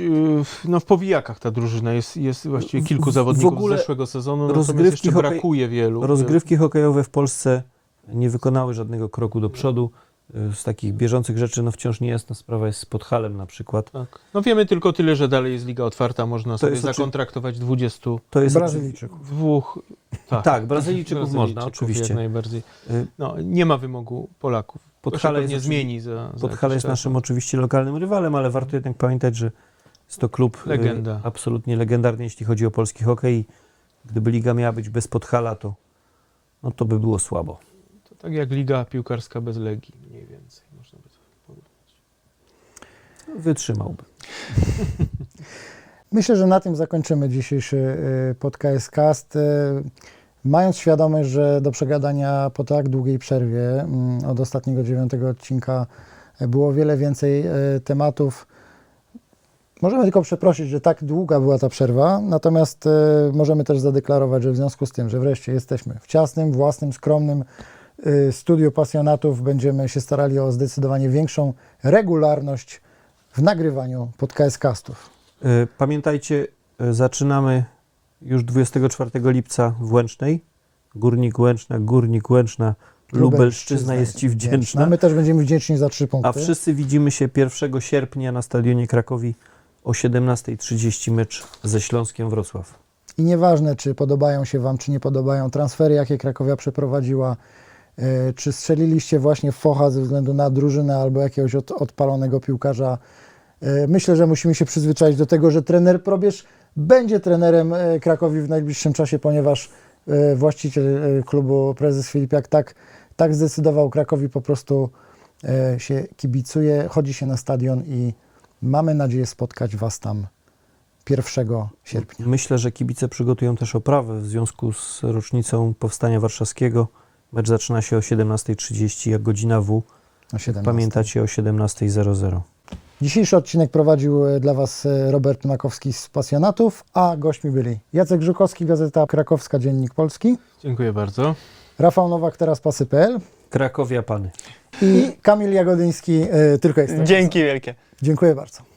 w powijakach ta drużyna, jest właściwie kilku zawodników z zeszłego sezonu, natomiast jeszcze brakuje wielu. Rozgrywki hokejowe w Polsce nie wykonały żadnego kroku do przodu. Z takich bieżących rzeczy, no wciąż niejasna sprawa jest z Podhalem na przykład. Tak. No wiemy tylko tyle, że dalej jest Liga Otwarta, można to sobie zakontraktować 20 Brazylijczyków. Brazylijczyków można, oczywiście. Najbardziej. No, nie ma wymogu Polaków. Podhale nie zmieni za Podhale jest naszym oczywiście lokalnym rywalem, ale warto jednak pamiętać, że jest to klub absolutnie legendarny, jeśli chodzi o polski hokej. Gdyby Liga miała być bez Podhala, to, no, to by było słabo. Tak jak Liga Piłkarska bez Legii, mniej więcej, można by to porównać. Wytrzymałby. Myślę, że na tym zakończymy dzisiejszy podcast. Mając świadomość, że do przegadania po tak długiej przerwie od ostatniego 9 odcinka było wiele więcej tematów, możemy tylko przeprosić, że tak długa była ta przerwa, natomiast możemy też zadeklarować, że w związku z tym, że wreszcie jesteśmy w ciasnym, własnym, skromnym studiu pasjonatów będziemy się starali o zdecydowanie większą regularność w nagrywaniu podcastów. Pamiętajcie, zaczynamy już 24 lipca w Łęcznej. Górnik Łęczna, Lubelszczyzna jest Ci wdzięczna. No my też będziemy wdzięczni za 3 punkty. A wszyscy widzimy się 1 sierpnia na Stadionie Krakowi o 17:30 mecz ze Śląskiem Wrocław. I nieważne, czy podobają się Wam, czy nie podobają transfery, jakie Krakowia przeprowadziła, czy strzeliliście właśnie w focha ze względu na drużynę albo jakiegoś odpalonego piłkarza. Myślę, że musimy się przyzwyczaić do tego, że trener Probierz będzie trenerem Krakowi w najbliższym czasie, ponieważ właściciel klubu, prezes Filipiak tak zdecydował. Krakowi po prostu się kibicuje, chodzi się na stadion i mamy nadzieję spotkać Was tam 1 sierpnia. Myślę, że kibice przygotują też oprawę w związku z rocznicą Powstania Warszawskiego. Mecz zaczyna się o 17:30, jak godzina W. Pamiętacie o 17:00. Dzisiejszy odcinek prowadził dla Was Robert Makowski z Pasjonatów, a gośćmi byli Jacek Grzykowski, Gazeta Krakowska, Dziennik Polski. Dziękuję bardzo. Rafał Nowak, teraz pasy.pl. Krakowia Pany. I Kamil Jagodyński, Tylko Jest. Dzięki wielkie. Dziękuję bardzo.